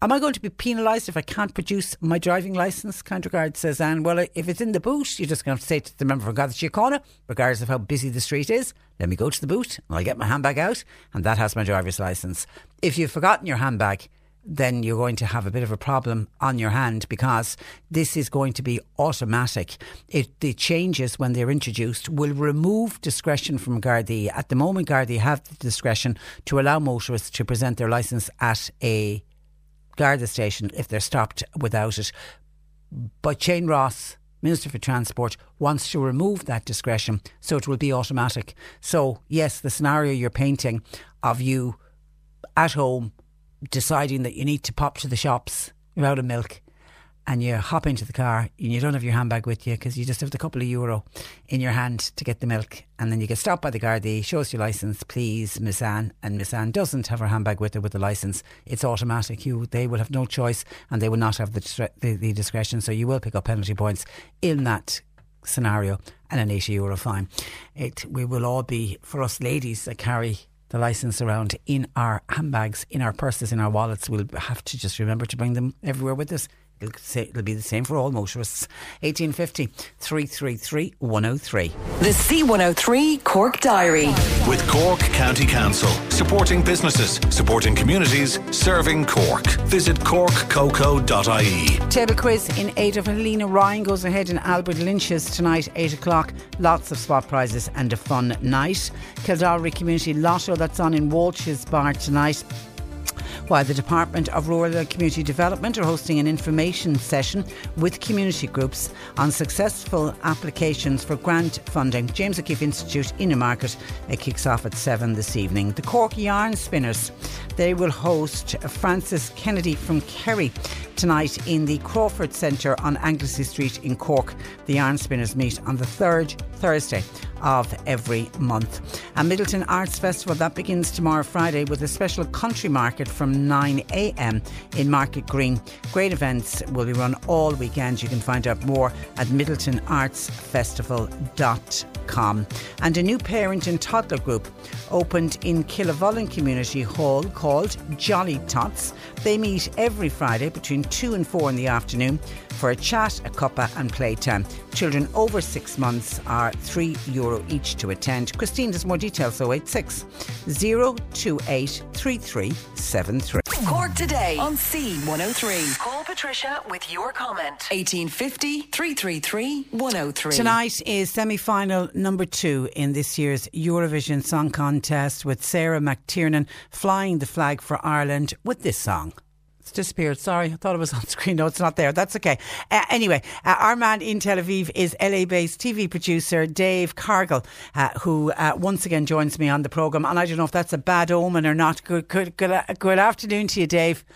am I going to be penalised if I can't produce my driving licence? Kind regard, says Anne. Well, if it's in the boot, you're just going to have to say to the member from Garda Síochána, regardless of how busy the street is, let me go to the boot and I'll get my handbag out, and that has my driver's licence. If you've forgotten your handbag, then you're going to have a bit of a problem on your hand, because this is going to be automatic. It, the changes, when they're introduced, will remove discretion from Gardaí. At the moment, Gardaí have the discretion to allow motorists to present their licence at a Garda station if they're stopped without it. But Shane Ross, Minister for Transport, wants to remove that discretion, so it will be automatic. So yes, the scenario you're painting of you at home deciding that you need to pop to the shops, you're out of milk, and you hop into the car and you don't have your handbag with you because you just have the couple of euro in your hand to get the milk, and then you get stopped by the Gardaí, show us your licence please, Miss Anne, and Miss Anne doesn't have her handbag with her with the licence, it's automatic. You, they will have no choice and they will not have the, the, the discretion, so you will pick up penalty points in that scenario and an eighty euro fine. It we will all be, for us ladies that carry the licence around in our handbags, in our purses, in our wallets, we'll have to just remember to bring them everywhere with us. It'll, say, it'll be the same for all motorists. eighteen fifty, three three three, one oh three. The C one oh three Cork Diary. With Cork County Council. Supporting businesses, supporting communities, serving Cork. Visit cork coco dot i e. Table quiz in aid of Helena Ryan goes ahead in Albert Lynch's tonight, eight o'clock. Lots of spot prizes and a fun night. Kildare Community Lotto, that's on in Walsh's Bar tonight, while the Department of Rural and Community Development are hosting an information session with community groups on successful applications for grant funding. James O'Keefe Institute in Newmarket kicks off at seven this evening. The Cork Yarn Spinners, they will host Francis Kennedy from Kerry tonight in the Crawford Centre on Anglesey Street in Cork. The Yarn Spinners meet on the third Thursday of every month. A Middleton Arts Festival that begins tomorrow Friday with a special country market from nine a m in Market Green. Great events will be run all weekend. You can find out more at middleton arts festival dot com. And a new parent and toddler group opened in Killavollen Community Hall called Jolly Tots. They meet every Friday between two and four in the afternoon for a chat, a cuppa and playtime. Children over six months are three euro each to attend. Christine has more details, oh eight six, oh two eight, three three seven three. Cork Today on C one oh three. Call Patricia with your comment. eighteen fifty, three three three, one oh three. Tonight is semi-final number two in this year's Eurovision Song Contest, with Sarah McTernan flying the flag for Ireland with this song. Disappeared. Sorry, I thought it was on screen. No, it's not there. That's okay. Uh, anyway, uh, our man in Tel Aviv is L A-based T V producer Dave Cargill, uh, who uh, once again joins me on the programme. And I don't know if that's a bad omen or not. Good, good, good, good afternoon to you, Dave.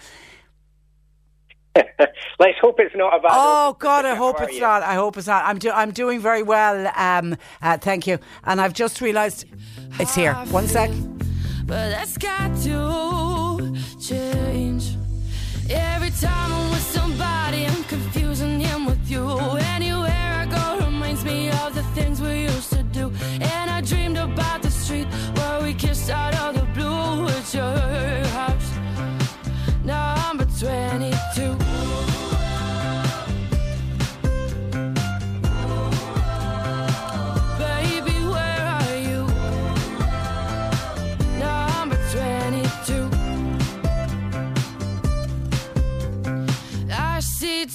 Let's hope it's not a bad oh omen. God, I hope it's you? not. I hope it's not. I'm do- I'm doing very well. Um, uh, thank you. And I've just realised it's here. One sec. But that's got to change. Every time I'm with somebody, I'm confusing him with you. Anywhere I go reminds me of the things we used to do. And I dreamed about the street where we kissed out of the blue at your house. Now I'm but twenty-two.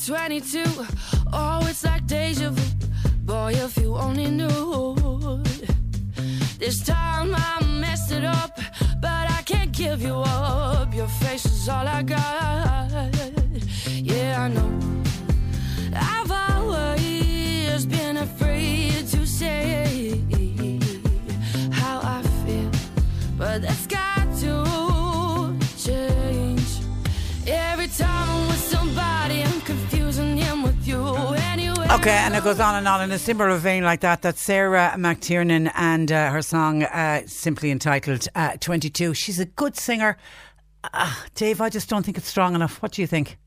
twenty-two, oh, it's like deja vu. Boy, if you only knew. This time I messed it up, but I can't give you up. Your face is all I got. Yeah, I know. I've always been afraid to say how I feel, but Okay, and it goes on and on in a similar vein like that. That's Sarah McTernan and uh, her song uh, simply entitled uh, twenty-two. She's a good singer. Uh, Dave, I just don't think it's strong enough. What do you think?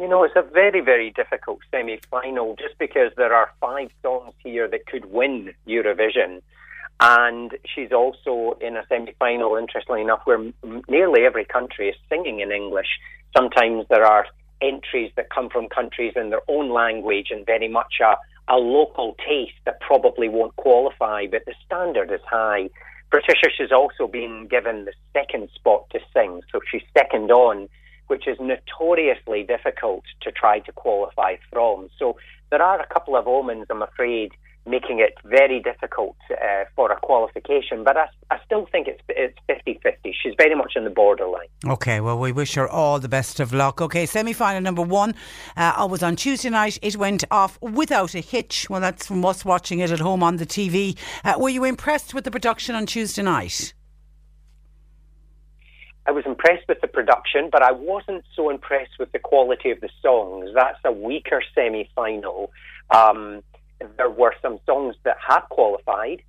You know, it's a very, very difficult semi-final just because there are five songs here that could win Eurovision. And she's also in a semi-final, interestingly enough, where nearly every country is singing in English. Sometimes there are entries that come from countries in their own language and very much a, a local taste that probably won't qualify, but the standard is high. Patricia has also been given the second spot to sing, so she's second on, which is notoriously difficult to try to qualify from. So there are a couple of omens, I'm afraid, making it very difficult uh, for a qualification. But I, I still think it's it's fifty-fifty. She's very much in the borderline. OK, well, we wish her all the best of luck. OK, semi-final number one uh, was on Tuesday night. It went off without a hitch. Well, that's from us watching it at home on the T V. Uh, were you impressed with the production on Tuesday night? I was impressed with the production, but I wasn't so impressed with the quality of the songs. That's a weaker semi-final. Um There were some songs that had qualified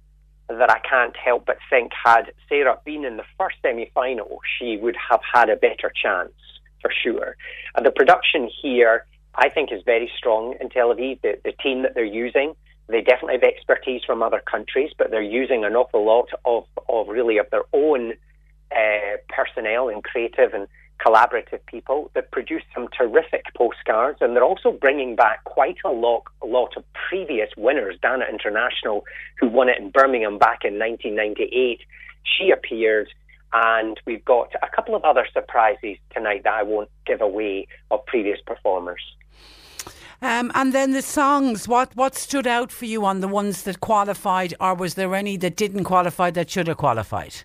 that I can't help but think had Sarah been in the first semi-final, she would have had a better chance, for sure. And the production here, I think, is very strong in Tel Aviv. The, the team that they're using, they definitely have expertise from other countries, but they're using an awful lot of, of really of their own uh, personnel and creative and collaborative people that produce some terrific postcards, and they're also bringing back quite a lot, a lot of previous winners. Dana International, who won it in Birmingham back in nineteen ninety-eight, she appeared, and we've got a couple of other surprises tonight that I won't give away of previous performers. Um, and then the songs, what, what stood out for you on the ones that qualified, or was there any that didn't qualify that should have qualified?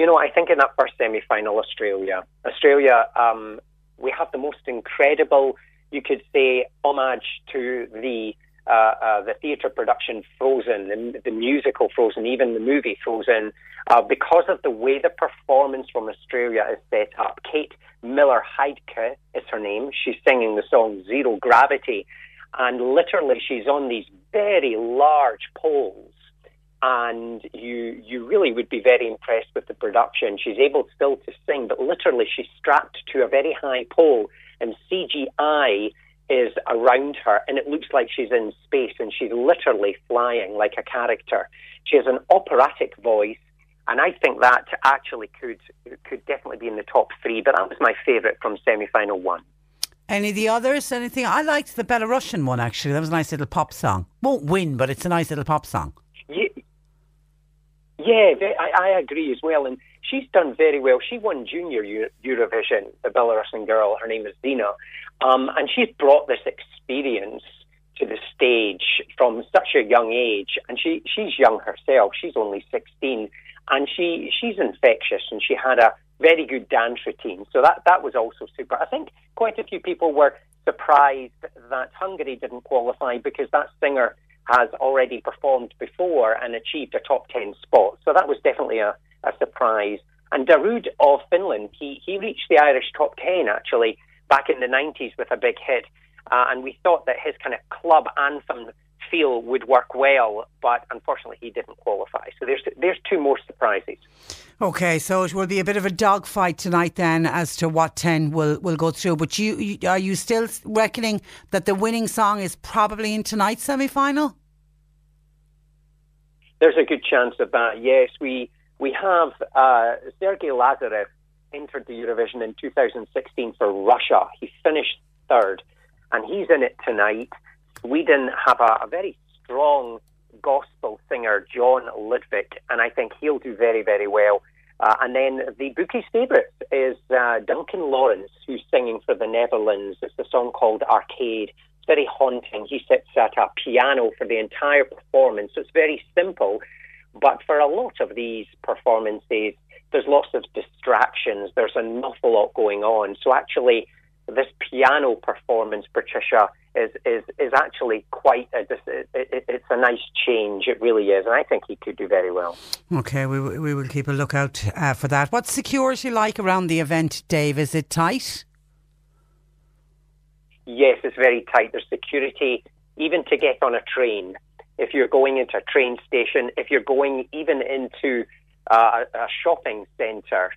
You know, I think in that first semi-final, Australia, Australia, um, we have the most incredible, you could say, homage to the uh, uh, the theatre production Frozen, the, the musical Frozen, even the movie Frozen, uh, because of the way the performance from Australia is set up. Kate Miller-Heidke is her name. She's singing the song Zero Gravity, and literally she's on these very large poles. And you you really would be very impressed with the production. She's able still to sing, but literally she's strapped to a very high pole and C G I is around her and it looks like she's in space and she's literally flying like a character. She has an operatic voice and I think that actually could could definitely be in the top three, but that was my favourite from semi-final one. Any of the others? Anything? I liked the Belarusian one actually. That was a nice little pop song. Won't win, but it's a nice little pop song. You, Yeah, I, I agree as well. And she's done very well. She won Junior Euro- Eurovision, the Belarusian girl. Her name is Dina. Um, and she's brought this experience to the stage from such a young age. And she, she's young herself. She's only sixteen. And she, she's infectious. And she had a very good dance routine. So that, that was also super. I think quite a few people were surprised that Hungary didn't qualify because that singer has already performed before and achieved a top ten spot. So that was definitely a, a surprise. And Darude of Finland, he, he reached the Irish top ten, actually, back in the nineties with a big hit. Uh, and we thought that his kind of club anthem feel would work well, but unfortunately he didn't qualify. So there's there's two more surprises. OK, so it will be a bit of a dogfight tonight then as to what ten will, will go through. But you, you are you still reckoning that the winning song is probably in tonight's semi-final? There's a good chance of that, yes. We we have uh, Sergei Lazarev entered the Eurovision in two thousand sixteen for Russia. He finished third and he's in it tonight. Sweden have a, a very strong gospel singer, John Lidvik, and I think he'll do very, very well. Uh, and then the bookie's favourite is uh, Duncan Lawrence, who's singing for the Netherlands. It's a song called Arcade. It's very haunting. He sits at a piano for the entire performance. So it's very simple. But for a lot of these performances, there's lots of distractions. There's an awful lot going on. So actually, this piano performance, Patricia, is is, is actually quite a, it, it, it's a nice change. It really is, and I think he could do very well. Okay, we we will keep a lookout uh, for that. What's security like around the event, Dave? Is it tight? yes, it's very tight. There's security, even to get on a train. If you're going into a train station, if you're going even into uh, a shopping centre,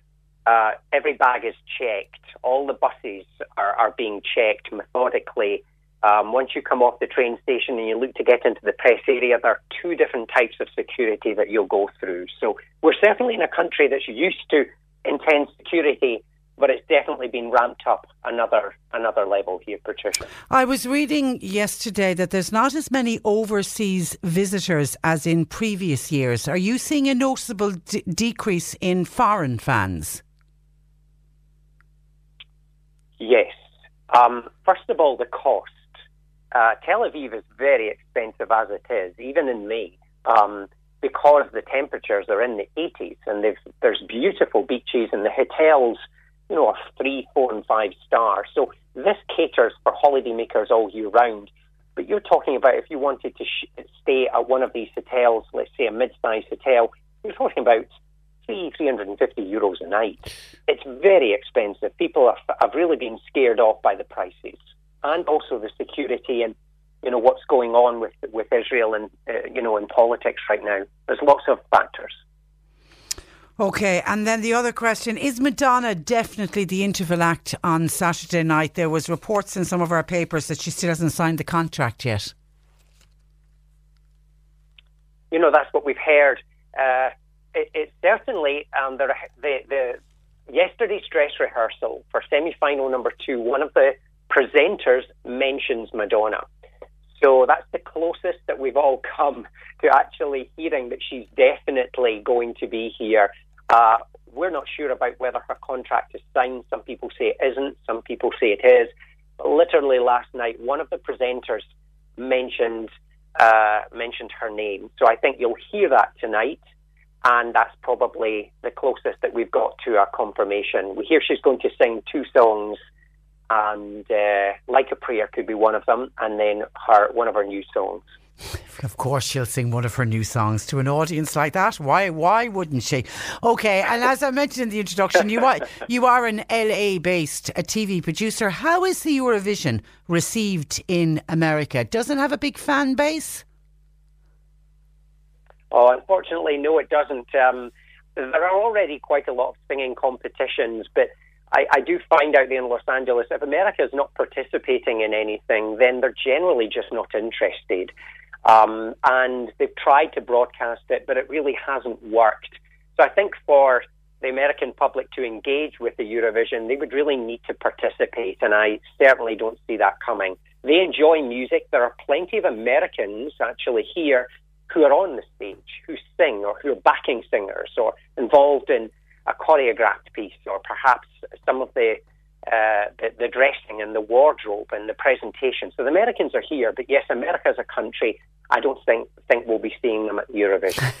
uh, every bag is checked. All the buses are, are being checked methodically. Um, once you come off the train station and you look to get into the press area, there are two different types of security that you'll go through. So we're certainly in a country that's used to intense security, but it's definitely been ramped up another another level here, Patricia. I was reading yesterday that there's not as many overseas visitors as in previous years. Are you seeing a noticeable d- decrease in foreign fans? Yes. Um, first of all, the cost. Uh, Tel Aviv is very expensive as it is, even in May, um, because the temperatures are in the eighties and there's beautiful beaches and the hotels, you know, are three, four and five stars. So this caters for holidaymakers all year round. But you're talking about if you wanted to sh- stay at one of these hotels, let's say a mid-sized hotel, you're talking about three, three hundred fifty euros a night. It's very expensive. People are, have really been scared off by the prices. And also the security and, you know, what's going on with with Israel and, uh, you know, in politics right now. There's lots of factors. OK, and then the other question, is Madonna definitely the interval act on Saturday night? There was reports in some of our papers that she still hasn't signed the contract yet. You know, that's what we've heard. Uh, it, it certainly, um, the, the, the yesterday's dress rehearsal for semi-final number two, one of the presenters mentions Madonna. So that's the closest that we've all come to actually hearing that she's definitely going to be here. Uh, we're not sure about whether her contract is signed. Some people say it isn't. Some people say it is. But literally last night, one of the presenters mentioned uh, mentioned her name. So I think you'll hear that tonight. And that's probably the closest that we've got to our confirmation. We hear she's going to sing two songs. And uh, Like a Prayer could be one of them, and then her one of her new songs. Of course she'll sing one of her new songs to an audience like that. Why Why wouldn't she? OK, and as I mentioned in the introduction, you are, you are an L A-based a T V producer. How is the Eurovision received in America? Doesn't have a big fan base? Oh, unfortunately, no, it doesn't. Um, there are already quite a lot of singing competitions, but I, I do find out there in Los Angeles, if America is not participating in anything, then they're generally just not interested. Um, and they've tried to broadcast it, but it really hasn't worked. So I think for the American public to engage with the Eurovision, they would really need to participate, and I certainly don't see that coming. They enjoy music. There are plenty of Americans actually here who are on the stage, who sing, or who are backing singers, or involved in a choreographed piece, or perhaps some of the, uh, the the dressing and the wardrobe and the presentation. So the Americans are here, but yes, America as a country, I don't think think we'll be seeing them at Eurovision.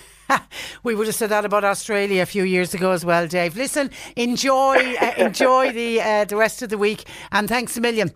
We would have said that about Australia a few years ago as well, Dave. Listen, enjoy uh, enjoy the uh, the rest of the week, and thanks a million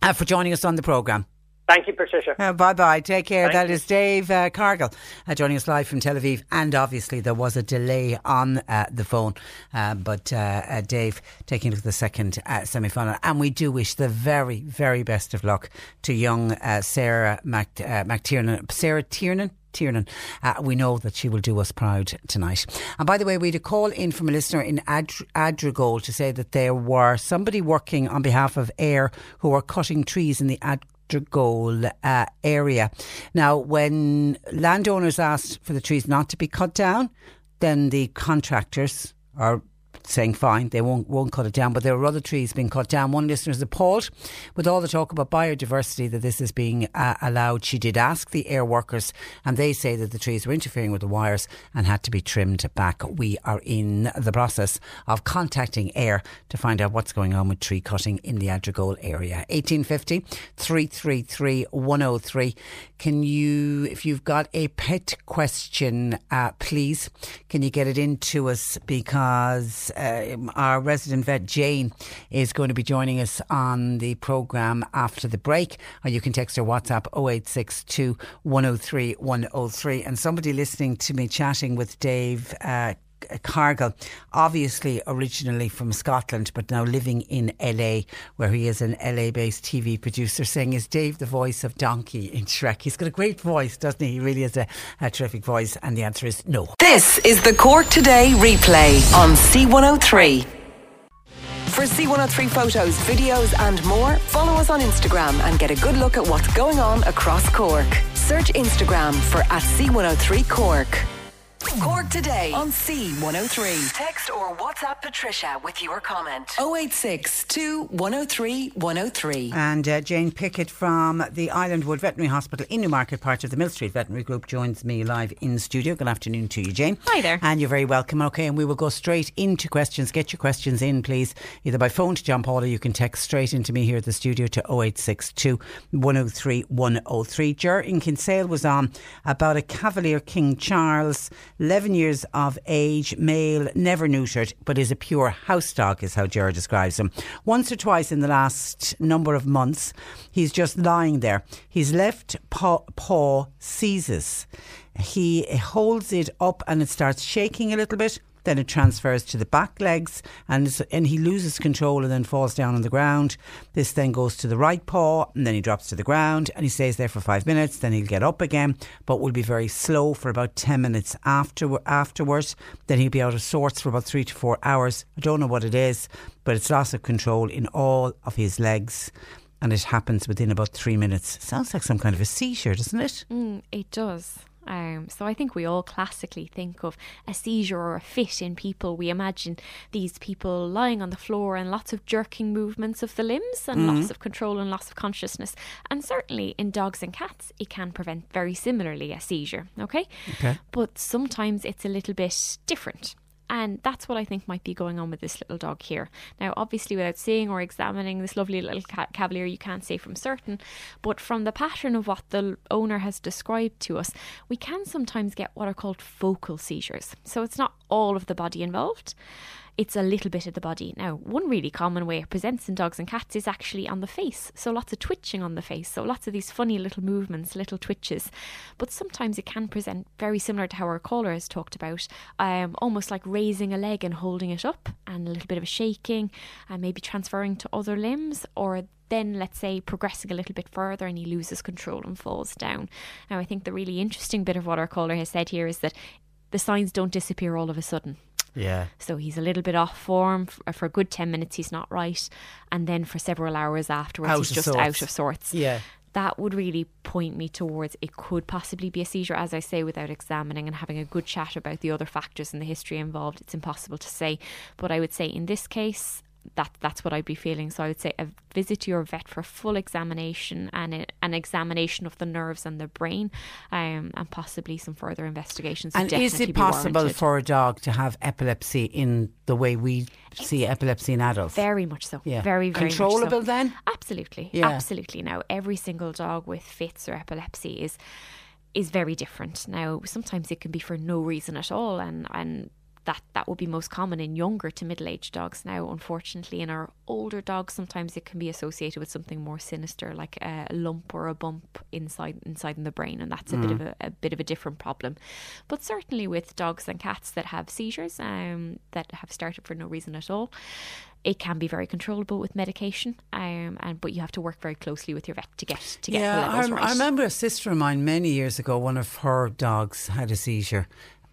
uh, for joining us on the programme. Thank you, Patricia. Uh, bye-bye. Take care. Thank that you. Is Dave uh, Cargill uh, joining us live from Tel Aviv. And obviously there was a delay on uh, the phone. Uh, but uh, uh, Dave taking a look at the second uh, semi-final. And we do wish the very, very best of luck to young uh, Sarah Mac- uh, McTernan. Sarah Tiernan? Tiernan. Uh, we know that she will do us proud tonight. And by the way, we had a call in from a listener in Adri- Adrigal to say that there were somebody working on behalf of AIR who were cutting trees in the Adrigal Goal uh, area. Now, when landowners asked for the trees not to be cut down, then the contractors are saying fine, they won't won't cut it down, but there are other trees being cut down. One listener is appalled with all the talk about biodiversity that this is being uh, allowed. She did ask the AIR workers and they say that the trees were interfering with the wires and had to be trimmed back. We are in the process of contacting AIR to find out what's going on with tree cutting in the Adrigal area. eighteen fifty, three three three, one oh three. Can you, if you've got a pet question, uh, please, can you get it in to us, because Uh, our resident vet Jane is going to be joining us on the programme after the break. Or you can text her WhatsApp oh eight six two, one oh three, one oh three. And somebody listening to me chatting with Dave uh, Cargill, obviously originally from Scotland, but now living in L A, where he is an L A-based T V producer, saying, is Dave the voice of Donkey in Shrek? He's got a great voice, doesn't he? He really has a, a terrific voice. And the answer is no. This is the Cork Today replay on C one oh three. For C one oh three photos, videos and more, follow us on Instagram and get a good look at what's going on across Cork. Search Instagram for at C one oh three Cork. Cork Today on C one oh three. Text or WhatsApp Patricia with your comment. oh eight six two, one oh three, one oh three. And uh, Jane Pickett from the Islandwood Veterinary Hospital in Newmarket, part of the Mill Street Veterinary Group, joins me live in studio. Good afternoon to you, Jane. Hi there. And you're very welcome. Okay, and we will go straight into questions. Get your questions in, please, either by phone to John Paul, or you can text straight into me here at the studio to oh eight six two, one oh three, one oh three. Ger in Kinsale was on about a Cavalier King Charles, eleven years of age, male, never neutered, but is a pure house dog, is how Gerard describes him. Once or twice in the last number of months, he's just lying there. His left paw, paw seizes. He holds it up and it starts shaking a little bit. Then it transfers to the back legs and and he loses control and then falls down on the ground. This then goes to the right paw and then he drops to the ground and he stays there for five minutes. Then he'll get up again, but will be very slow for about ten minutes after, afterwards. Then he'll be out of sorts for about three to four hours. I don't know what it is, but it's loss of control in all of his legs. And it happens within about three minutes. Sounds like some kind of a seizure, doesn't it? Mm, it does. Um, so I think we all classically think of a seizure or a fit in people. We imagine these people lying on the floor and lots of jerking movements of the limbs and mm-hmm. loss of control and loss of consciousness. And certainly in dogs and cats, it can prevent very similarly a seizure. Okay. Okay. But sometimes it's a little bit different. And that's what I think might be going on with this little dog here. Now, obviously, without seeing or examining this lovely little Cavalier, you can't say from certain. But from the pattern of what the owner has described to us, we can sometimes get what are called focal seizures. So it's not all of the body involved. It's a little bit of the body. Now, one really common way it presents in dogs and cats is actually on the face. So lots of twitching on the face. So lots of these funny little movements, little twitches. But sometimes it can present very similar to how our caller has talked about, um, almost like raising a leg and holding it up and a little bit of a shaking and maybe transferring to other limbs, or then, let's say, progressing a little bit further and he loses control and falls down. Now, I think the really interesting bit of what our caller has said here is that the signs don't disappear all of a sudden. Yeah. So he's a little bit off form. For a good ten minutes, he's not right. And then for several hours afterwards, out he's just sorts. out of sorts. Yeah. That would really point me towards it could possibly be a seizure. As I say, without examining and having a good chat about the other factors and the history involved, it's impossible to say. But I would say in this case, that that's what I'd be feeling. So I would say a visit to your vet for full examination and a, an examination of the nerves and the brain, um, and possibly some further investigations. And is it possible for a dog to have epilepsy in the way we it's see epilepsy in adults? Very much so. Yeah. Very, very Controllable much so. then? Absolutely. Yeah. Absolutely. Now, every single dog with fits or epilepsy is is very different. Now, sometimes it can be for no reason at all, and and that that would be most common in younger to middle-aged dogs. Now, unfortunately, in our older dogs, sometimes it can be associated with something more sinister, like a lump or a bump inside inside in the brain, and that's a mm. bit of a, a bit of a different problem. But certainly with dogs and cats that have seizures um, that have started for no reason at all, it can be very controllable with medication, um, and but you have to work very closely with your vet to get to get yeah, the levels I, right. I remember a sister of mine many years ago. One of her dogs had a seizure.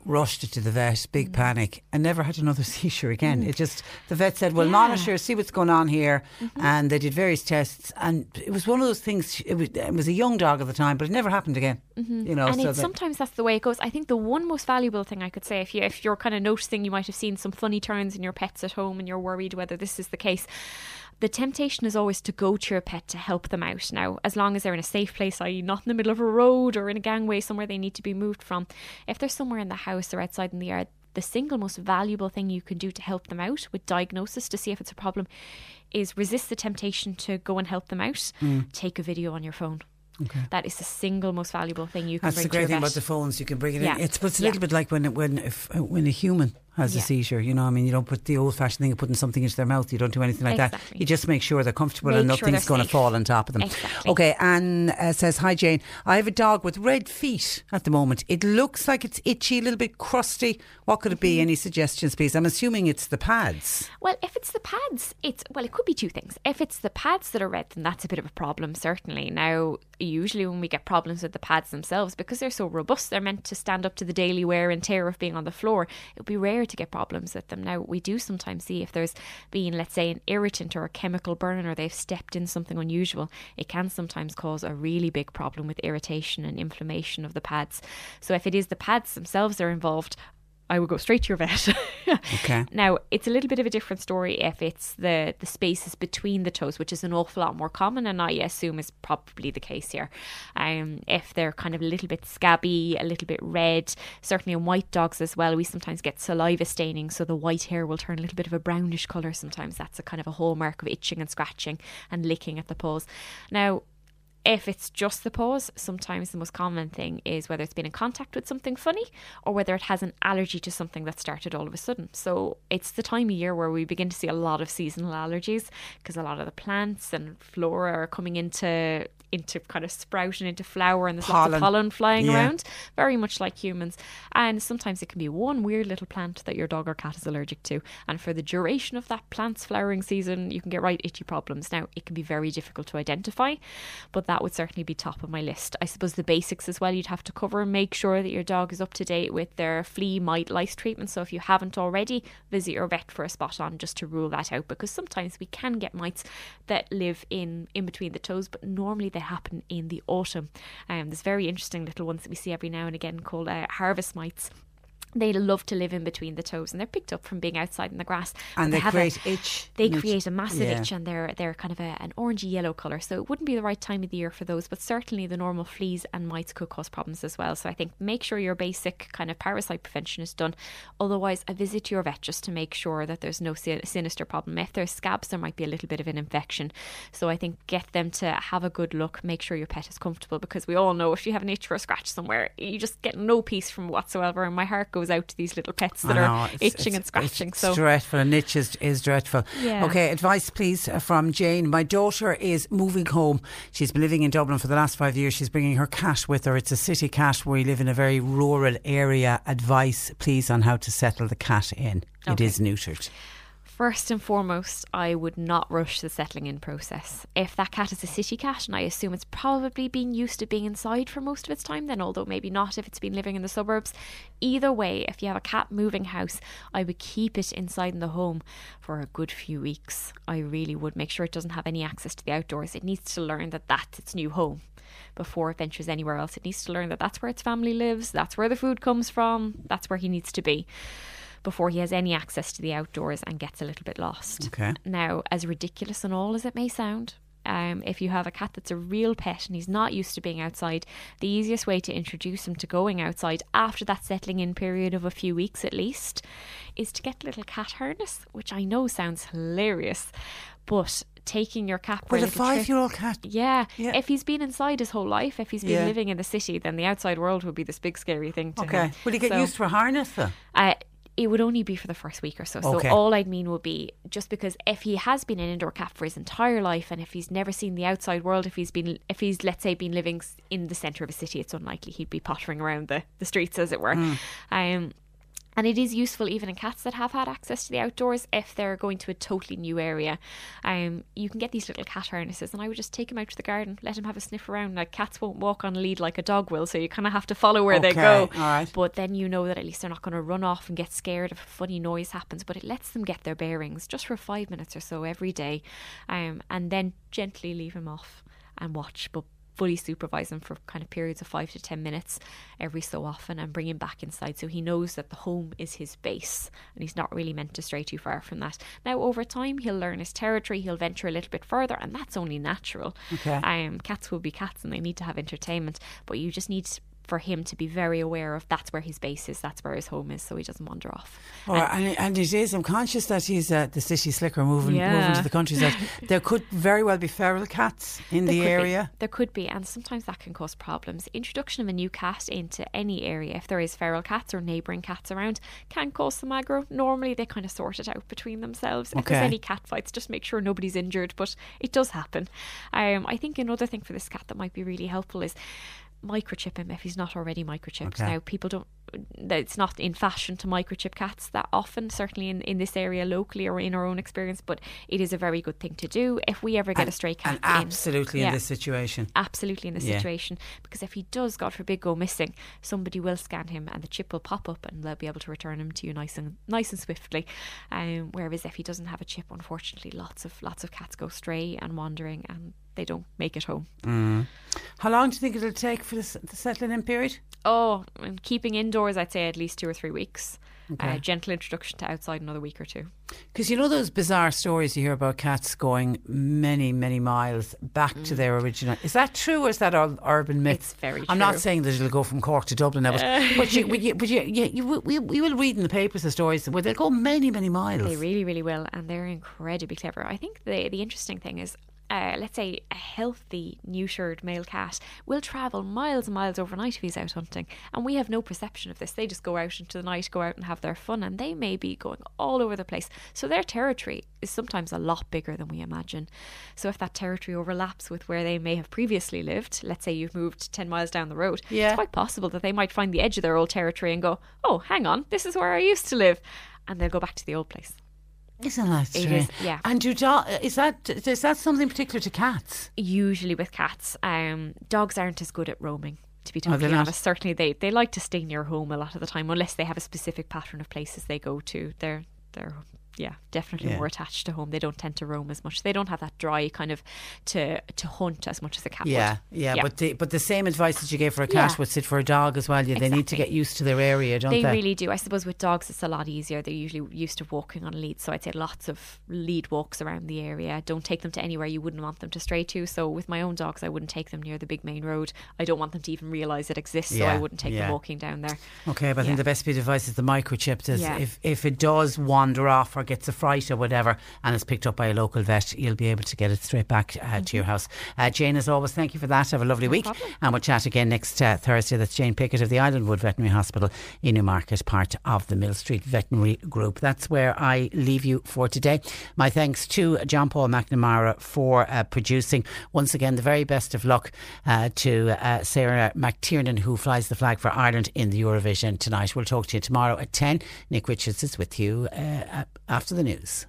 Rushed it to the vet, big mm. panic, and never had another seizure again. Mm. It just, the vet said, well, yeah. monitor, see what's going on here. Mm-hmm. And they did various tests. And it was one of those things, it was, it was a young dog at the time, but it never happened again. Mm-hmm. You know, and so it's, that sometimes that's the way it goes. I think the one most valuable thing I could say, if, you, if you're kind of noticing you might have seen some funny turns in your pets at home and you're worried whether this is the case, the temptation is always to go to your pet to help them out. Now, as long as they're in a safe place, that is not in the middle of a road or in a gangway somewhere they need to be moved from. If they're somewhere in the house or outside in the yard, the single most valuable thing you can do to help them out with diagnosis to see if it's a problem is resist the temptation to go and help them out. Mm. Take a video on your phone. Okay. That is the single most valuable thing you can That's bring to your vet. That's the great thing about the phones. You can bring it yeah. in. It's, it's a little yeah. bit like when, when, if, when a human as yeah. a seizure. You know, I mean, you don't put the old-fashioned thing of putting something into their mouth. You don't do anything like exactly. that. You just make sure they're comfortable make and nothing's sure going to fall on top of them. Exactly. Okay, Anne uh, says, hi Jane, I have a dog with red feet at the moment. It looks like it's itchy, a little bit crusty. What could it be? Mm-hmm. Any suggestions, please? I'm assuming it's the pads. Well, if it's the pads, it's well, it could be two things. If it's the pads that are red, then that's a bit of a problem, certainly. Now, usually when we get problems with the pads themselves, because they're so robust, they're meant to stand up to the daily wear and tear of being on the floor. It would be rare to get problems with them. Now, we do sometimes see if there's been, let's say, an irritant or a chemical burn, or they've stepped in something unusual, it can sometimes cause a really big problem with irritation and inflammation of the pads. So if it is the pads themselves that are involved, I would go straight to your vet. Okay. Now, it's a little bit of a different story if it's the, the spaces between the toes, which is an awful lot more common and I assume is probably the case here. Um, if they're kind of a little bit scabby, a little bit red, certainly in white dogs as well, we sometimes get saliva staining, so the white hair will turn a little bit of a brownish colour sometimes. That's a kind of a hallmark of itching and scratching and licking at the paws. Now, if it's just the paws, sometimes the most common thing is whether it's been in contact with something funny or whether it has an allergy to something that started all of a sudden. So it's the time of year where we begin to see a lot of seasonal allergies, because a lot of the plants and flora are coming into into kind of sprout and into flower, and there's pollen. Lots of pollen flying yeah. around, very much like humans. And sometimes it can be one weird little plant that your dog or cat is allergic to, and for the duration of that plant's flowering season you can get right itchy problems. Now, it can be very difficult to identify, but that would certainly be top of my list. I suppose the basics as well you'd have to cover and make sure that your dog is up to date with their flea, mite, lice treatment. So if you haven't already, visit your vet for a spot on just to rule that out, because sometimes we can get mites that live in, in between the toes, but normally they happen in the autumn. Um, there's very interesting little ones that we see every now and again called uh, harvest mites. They love to live in between the toes, and they're picked up from being outside in the grass. And they, they have create a, itch. They itch. create a massive yeah. itch, and they're they're kind of a, an orangey yellow colour. So it wouldn't be the right time of the year for those, but certainly the normal fleas and mites could cause problems as well. So I think make sure your basic kind of parasite prevention is done. Otherwise, a visit to your vet just to make sure that there's no sinister problem. If there's scabs, there might be a little bit of an infection. So I think get them to have a good look. Make sure your pet is comfortable, because we all know if you have an itch or a scratch somewhere, you just get no peace from whatsoever. And my heart goes goes out to these little pets that know, are it's, itching it's, and scratching. It's so dreadful, and itch is, is dreadful. Yeah. Okay, advice please from Jane. My daughter is moving home. She's been living in Dublin for the last five years. She's bringing her cat with her. It's a city cat. We live in a very rural area. Advice please on how to settle the cat in. Okay. It is neutered. First and foremost, I would not rush the settling in process. If that cat is a city cat, and I assume it's probably been used to being inside for most of its time then, although maybe not if it's been living in the suburbs. Either way, if you have a cat moving house, I would keep it inside in the home for a good few weeks. I really would make sure it doesn't have any access to the outdoors. It needs to learn that that's its new home before it ventures anywhere else. It needs to learn that that's where its family lives, that's where the food comes from, that's where he needs to be, before he has any access to the outdoors and gets a little bit lost. Okay. Now, as ridiculous and all as it may sound, um, if you have a cat that's a real pet and he's not used to being outside, the easiest way to introduce him to going outside after that settling in period of a few weeks at least is to get a little cat harness, which I know sounds hilarious, but taking your cat for well, a five-year-old cat. Yeah. yeah. If he's been inside his whole life, if he's been yeah. living in the city, then the outside world would be this big scary thing to okay. him. Will he get so, used to a harness though? Uh, It would only be for the first week or so. Okay. So all I'd mean would be just because if he has been an indoor cat for his entire life, and if he's never seen the outside world, if he's been, if he's let's say been living in the centre of a city, it's unlikely he'd be pottering around the, the streets, as it were. Mm. Um, and it is useful even in cats that have had access to the outdoors if they're going to a totally new area. Um, you can get these little cat harnesses, and I would just take him out to the garden, let him have a sniff around. Like, cats won't walk on a lead like a dog will, so you kind of have to follow where okay, they go. Right. But then you know that at least they're not going to run off and get scared if a funny noise happens. But it lets them get their bearings just for five minutes or so every day, um, and then gently leave him off and watch. But fully supervise him for kind of periods of five to ten minutes every so often, and bring him back inside so he knows that the home is his base and he's not really meant to stray too far from that. Now, over time, he'll learn his territory, he'll venture a little bit further, and that's only natural. Okay. Um, cats will be cats and they need to have entertainment, but you just need to for him to be very aware of that's where his base is, that's where his home is, so he doesn't wander off. Oh, and, and, and it is, I'm conscious that he's uh, the city slicker moving, yeah. moving to the countryside. There could very well be feral cats in there the area. Be. There could be, and sometimes that can cause problems. Introduction of a new cat into any area, if there is feral cats or neighbouring cats around, can cause some aggro. Normally they kind of sort it out between themselves. Okay. If there's any cat fights, just make sure nobody's injured, but it does happen. Um, I think another thing for this cat that might be really helpful is microchip him if he's not already microchipped. Okay. Now, people don't, it's not in fashion to microchip cats that often, certainly in, in this area locally or in our own experience, but it is a very good thing to do if we ever get and, a stray cat. And absolutely in, yeah, in this situation. Absolutely in this yeah. situation, because if he does, God forbid, go missing, somebody will scan him and the chip will pop up and they'll be able to return him to you nice and nice and swiftly. Um, whereas if he doesn't have a chip, unfortunately, lots of lots of cats go stray and wandering and they don't make it home. Mm. How long do you think it'll take for this, the settling in period? Oh, and keeping indoors, I'd say at least two or three weeks. Okay. Uh, gentle introduction to outside another week or two. Because you know those bizarre stories you hear about cats going many, many miles back mm. to their original. Is that true or is that all urban myth? It's very true. I'm not saying that it'll go from Cork to Dublin now, but, uh. but, you, but, you, but you, you, you, you, you will read in the papers the stories where they'll go many, many miles. They really, really will, and they're incredibly clever. I think the the interesting thing is, Uh, let's say a healthy neutered male cat will travel miles and miles overnight if he's out hunting, and we have no perception of this. They just go out into the night, go out and have their fun, and they may be going all over the place, so their territory is sometimes a lot bigger than we imagine. So if that territory overlaps with where they may have previously lived, let's say you've moved ten miles down the road, yeah. It's quite possible that they might find the edge of their old territory and go, oh, hang on, this is where I used to live, and they'll go back to the old place. Isn't that true? It is, yeah. And do do, is that is that something particular to cats? Usually with cats, um, dogs aren't as good at roaming, to be totally honest. Certainly they, they like to stay near home a lot of the time, unless they have a specific pattern of places they go to. They're they're yeah, definitely yeah. more attached to home. They don't tend to roam as much. They don't have that dry kind of to to hunt as much as a cat yeah, would. Yeah, yeah. But the, but the same advice that you gave for a cat yeah. would sit for a dog as well. Yeah, exactly. They need to get used to their area, don't they? They really do. I suppose with dogs it's a lot easier. They're usually used to walking on leads. So I'd say lots of lead walks around the area. Don't take them to anywhere you wouldn't want them to stray to. So with my own dogs, I wouldn't take them near the big main road. I don't want them to even realise it exists. Yeah, so I wouldn't take yeah. them walking down there. Okay, but yeah. I think the best bit of advice is the microchip. Is yeah. if, if it does wander off or gets a fright or whatever and it's picked up by a local vet, you'll be able to get it straight back uh, mm-hmm. to your house. Uh, Jane, as always, thank you for that. Have a lovely no week problem. And we'll chat again next uh, Thursday. That's Jane Pickett of the Islandwood Veterinary Hospital in Newmarket, part of the Mill Street Veterinary Group. That's where I leave you for today. My thanks to John Paul McNamara for uh, producing. Once again, the very best of luck uh, to uh, Sarah McTernan, who flies the flag for Ireland in the Eurovision tonight. We'll talk to you tomorrow at ten. Nick Richards is with you uh, at after the news.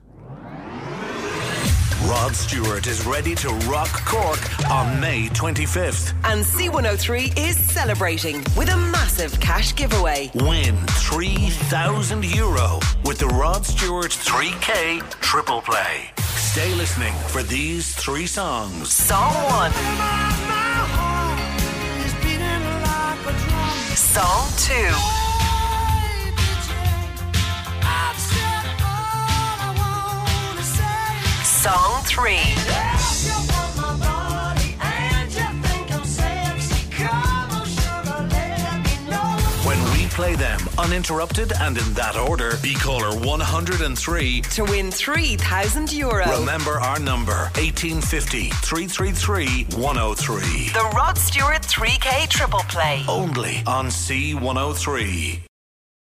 Rod Stewart is ready to rock Cork on May twenty-fifth. And C one oh three is celebrating with a massive cash giveaway. Win three thousand euro with the Rod Stewart three K Triple Play. Stay listening for these three songs. Song one. Song two. Song three. Yes, you want my body and you think I'm sexy. Come on, sugar, let me know. When we play them uninterrupted and in that order, be caller one oh three to win three thousand euro. Remember our number eighteen fifty, three three three, one oh three. The Rod Stewart three K Triple Play. Only on C one oh three.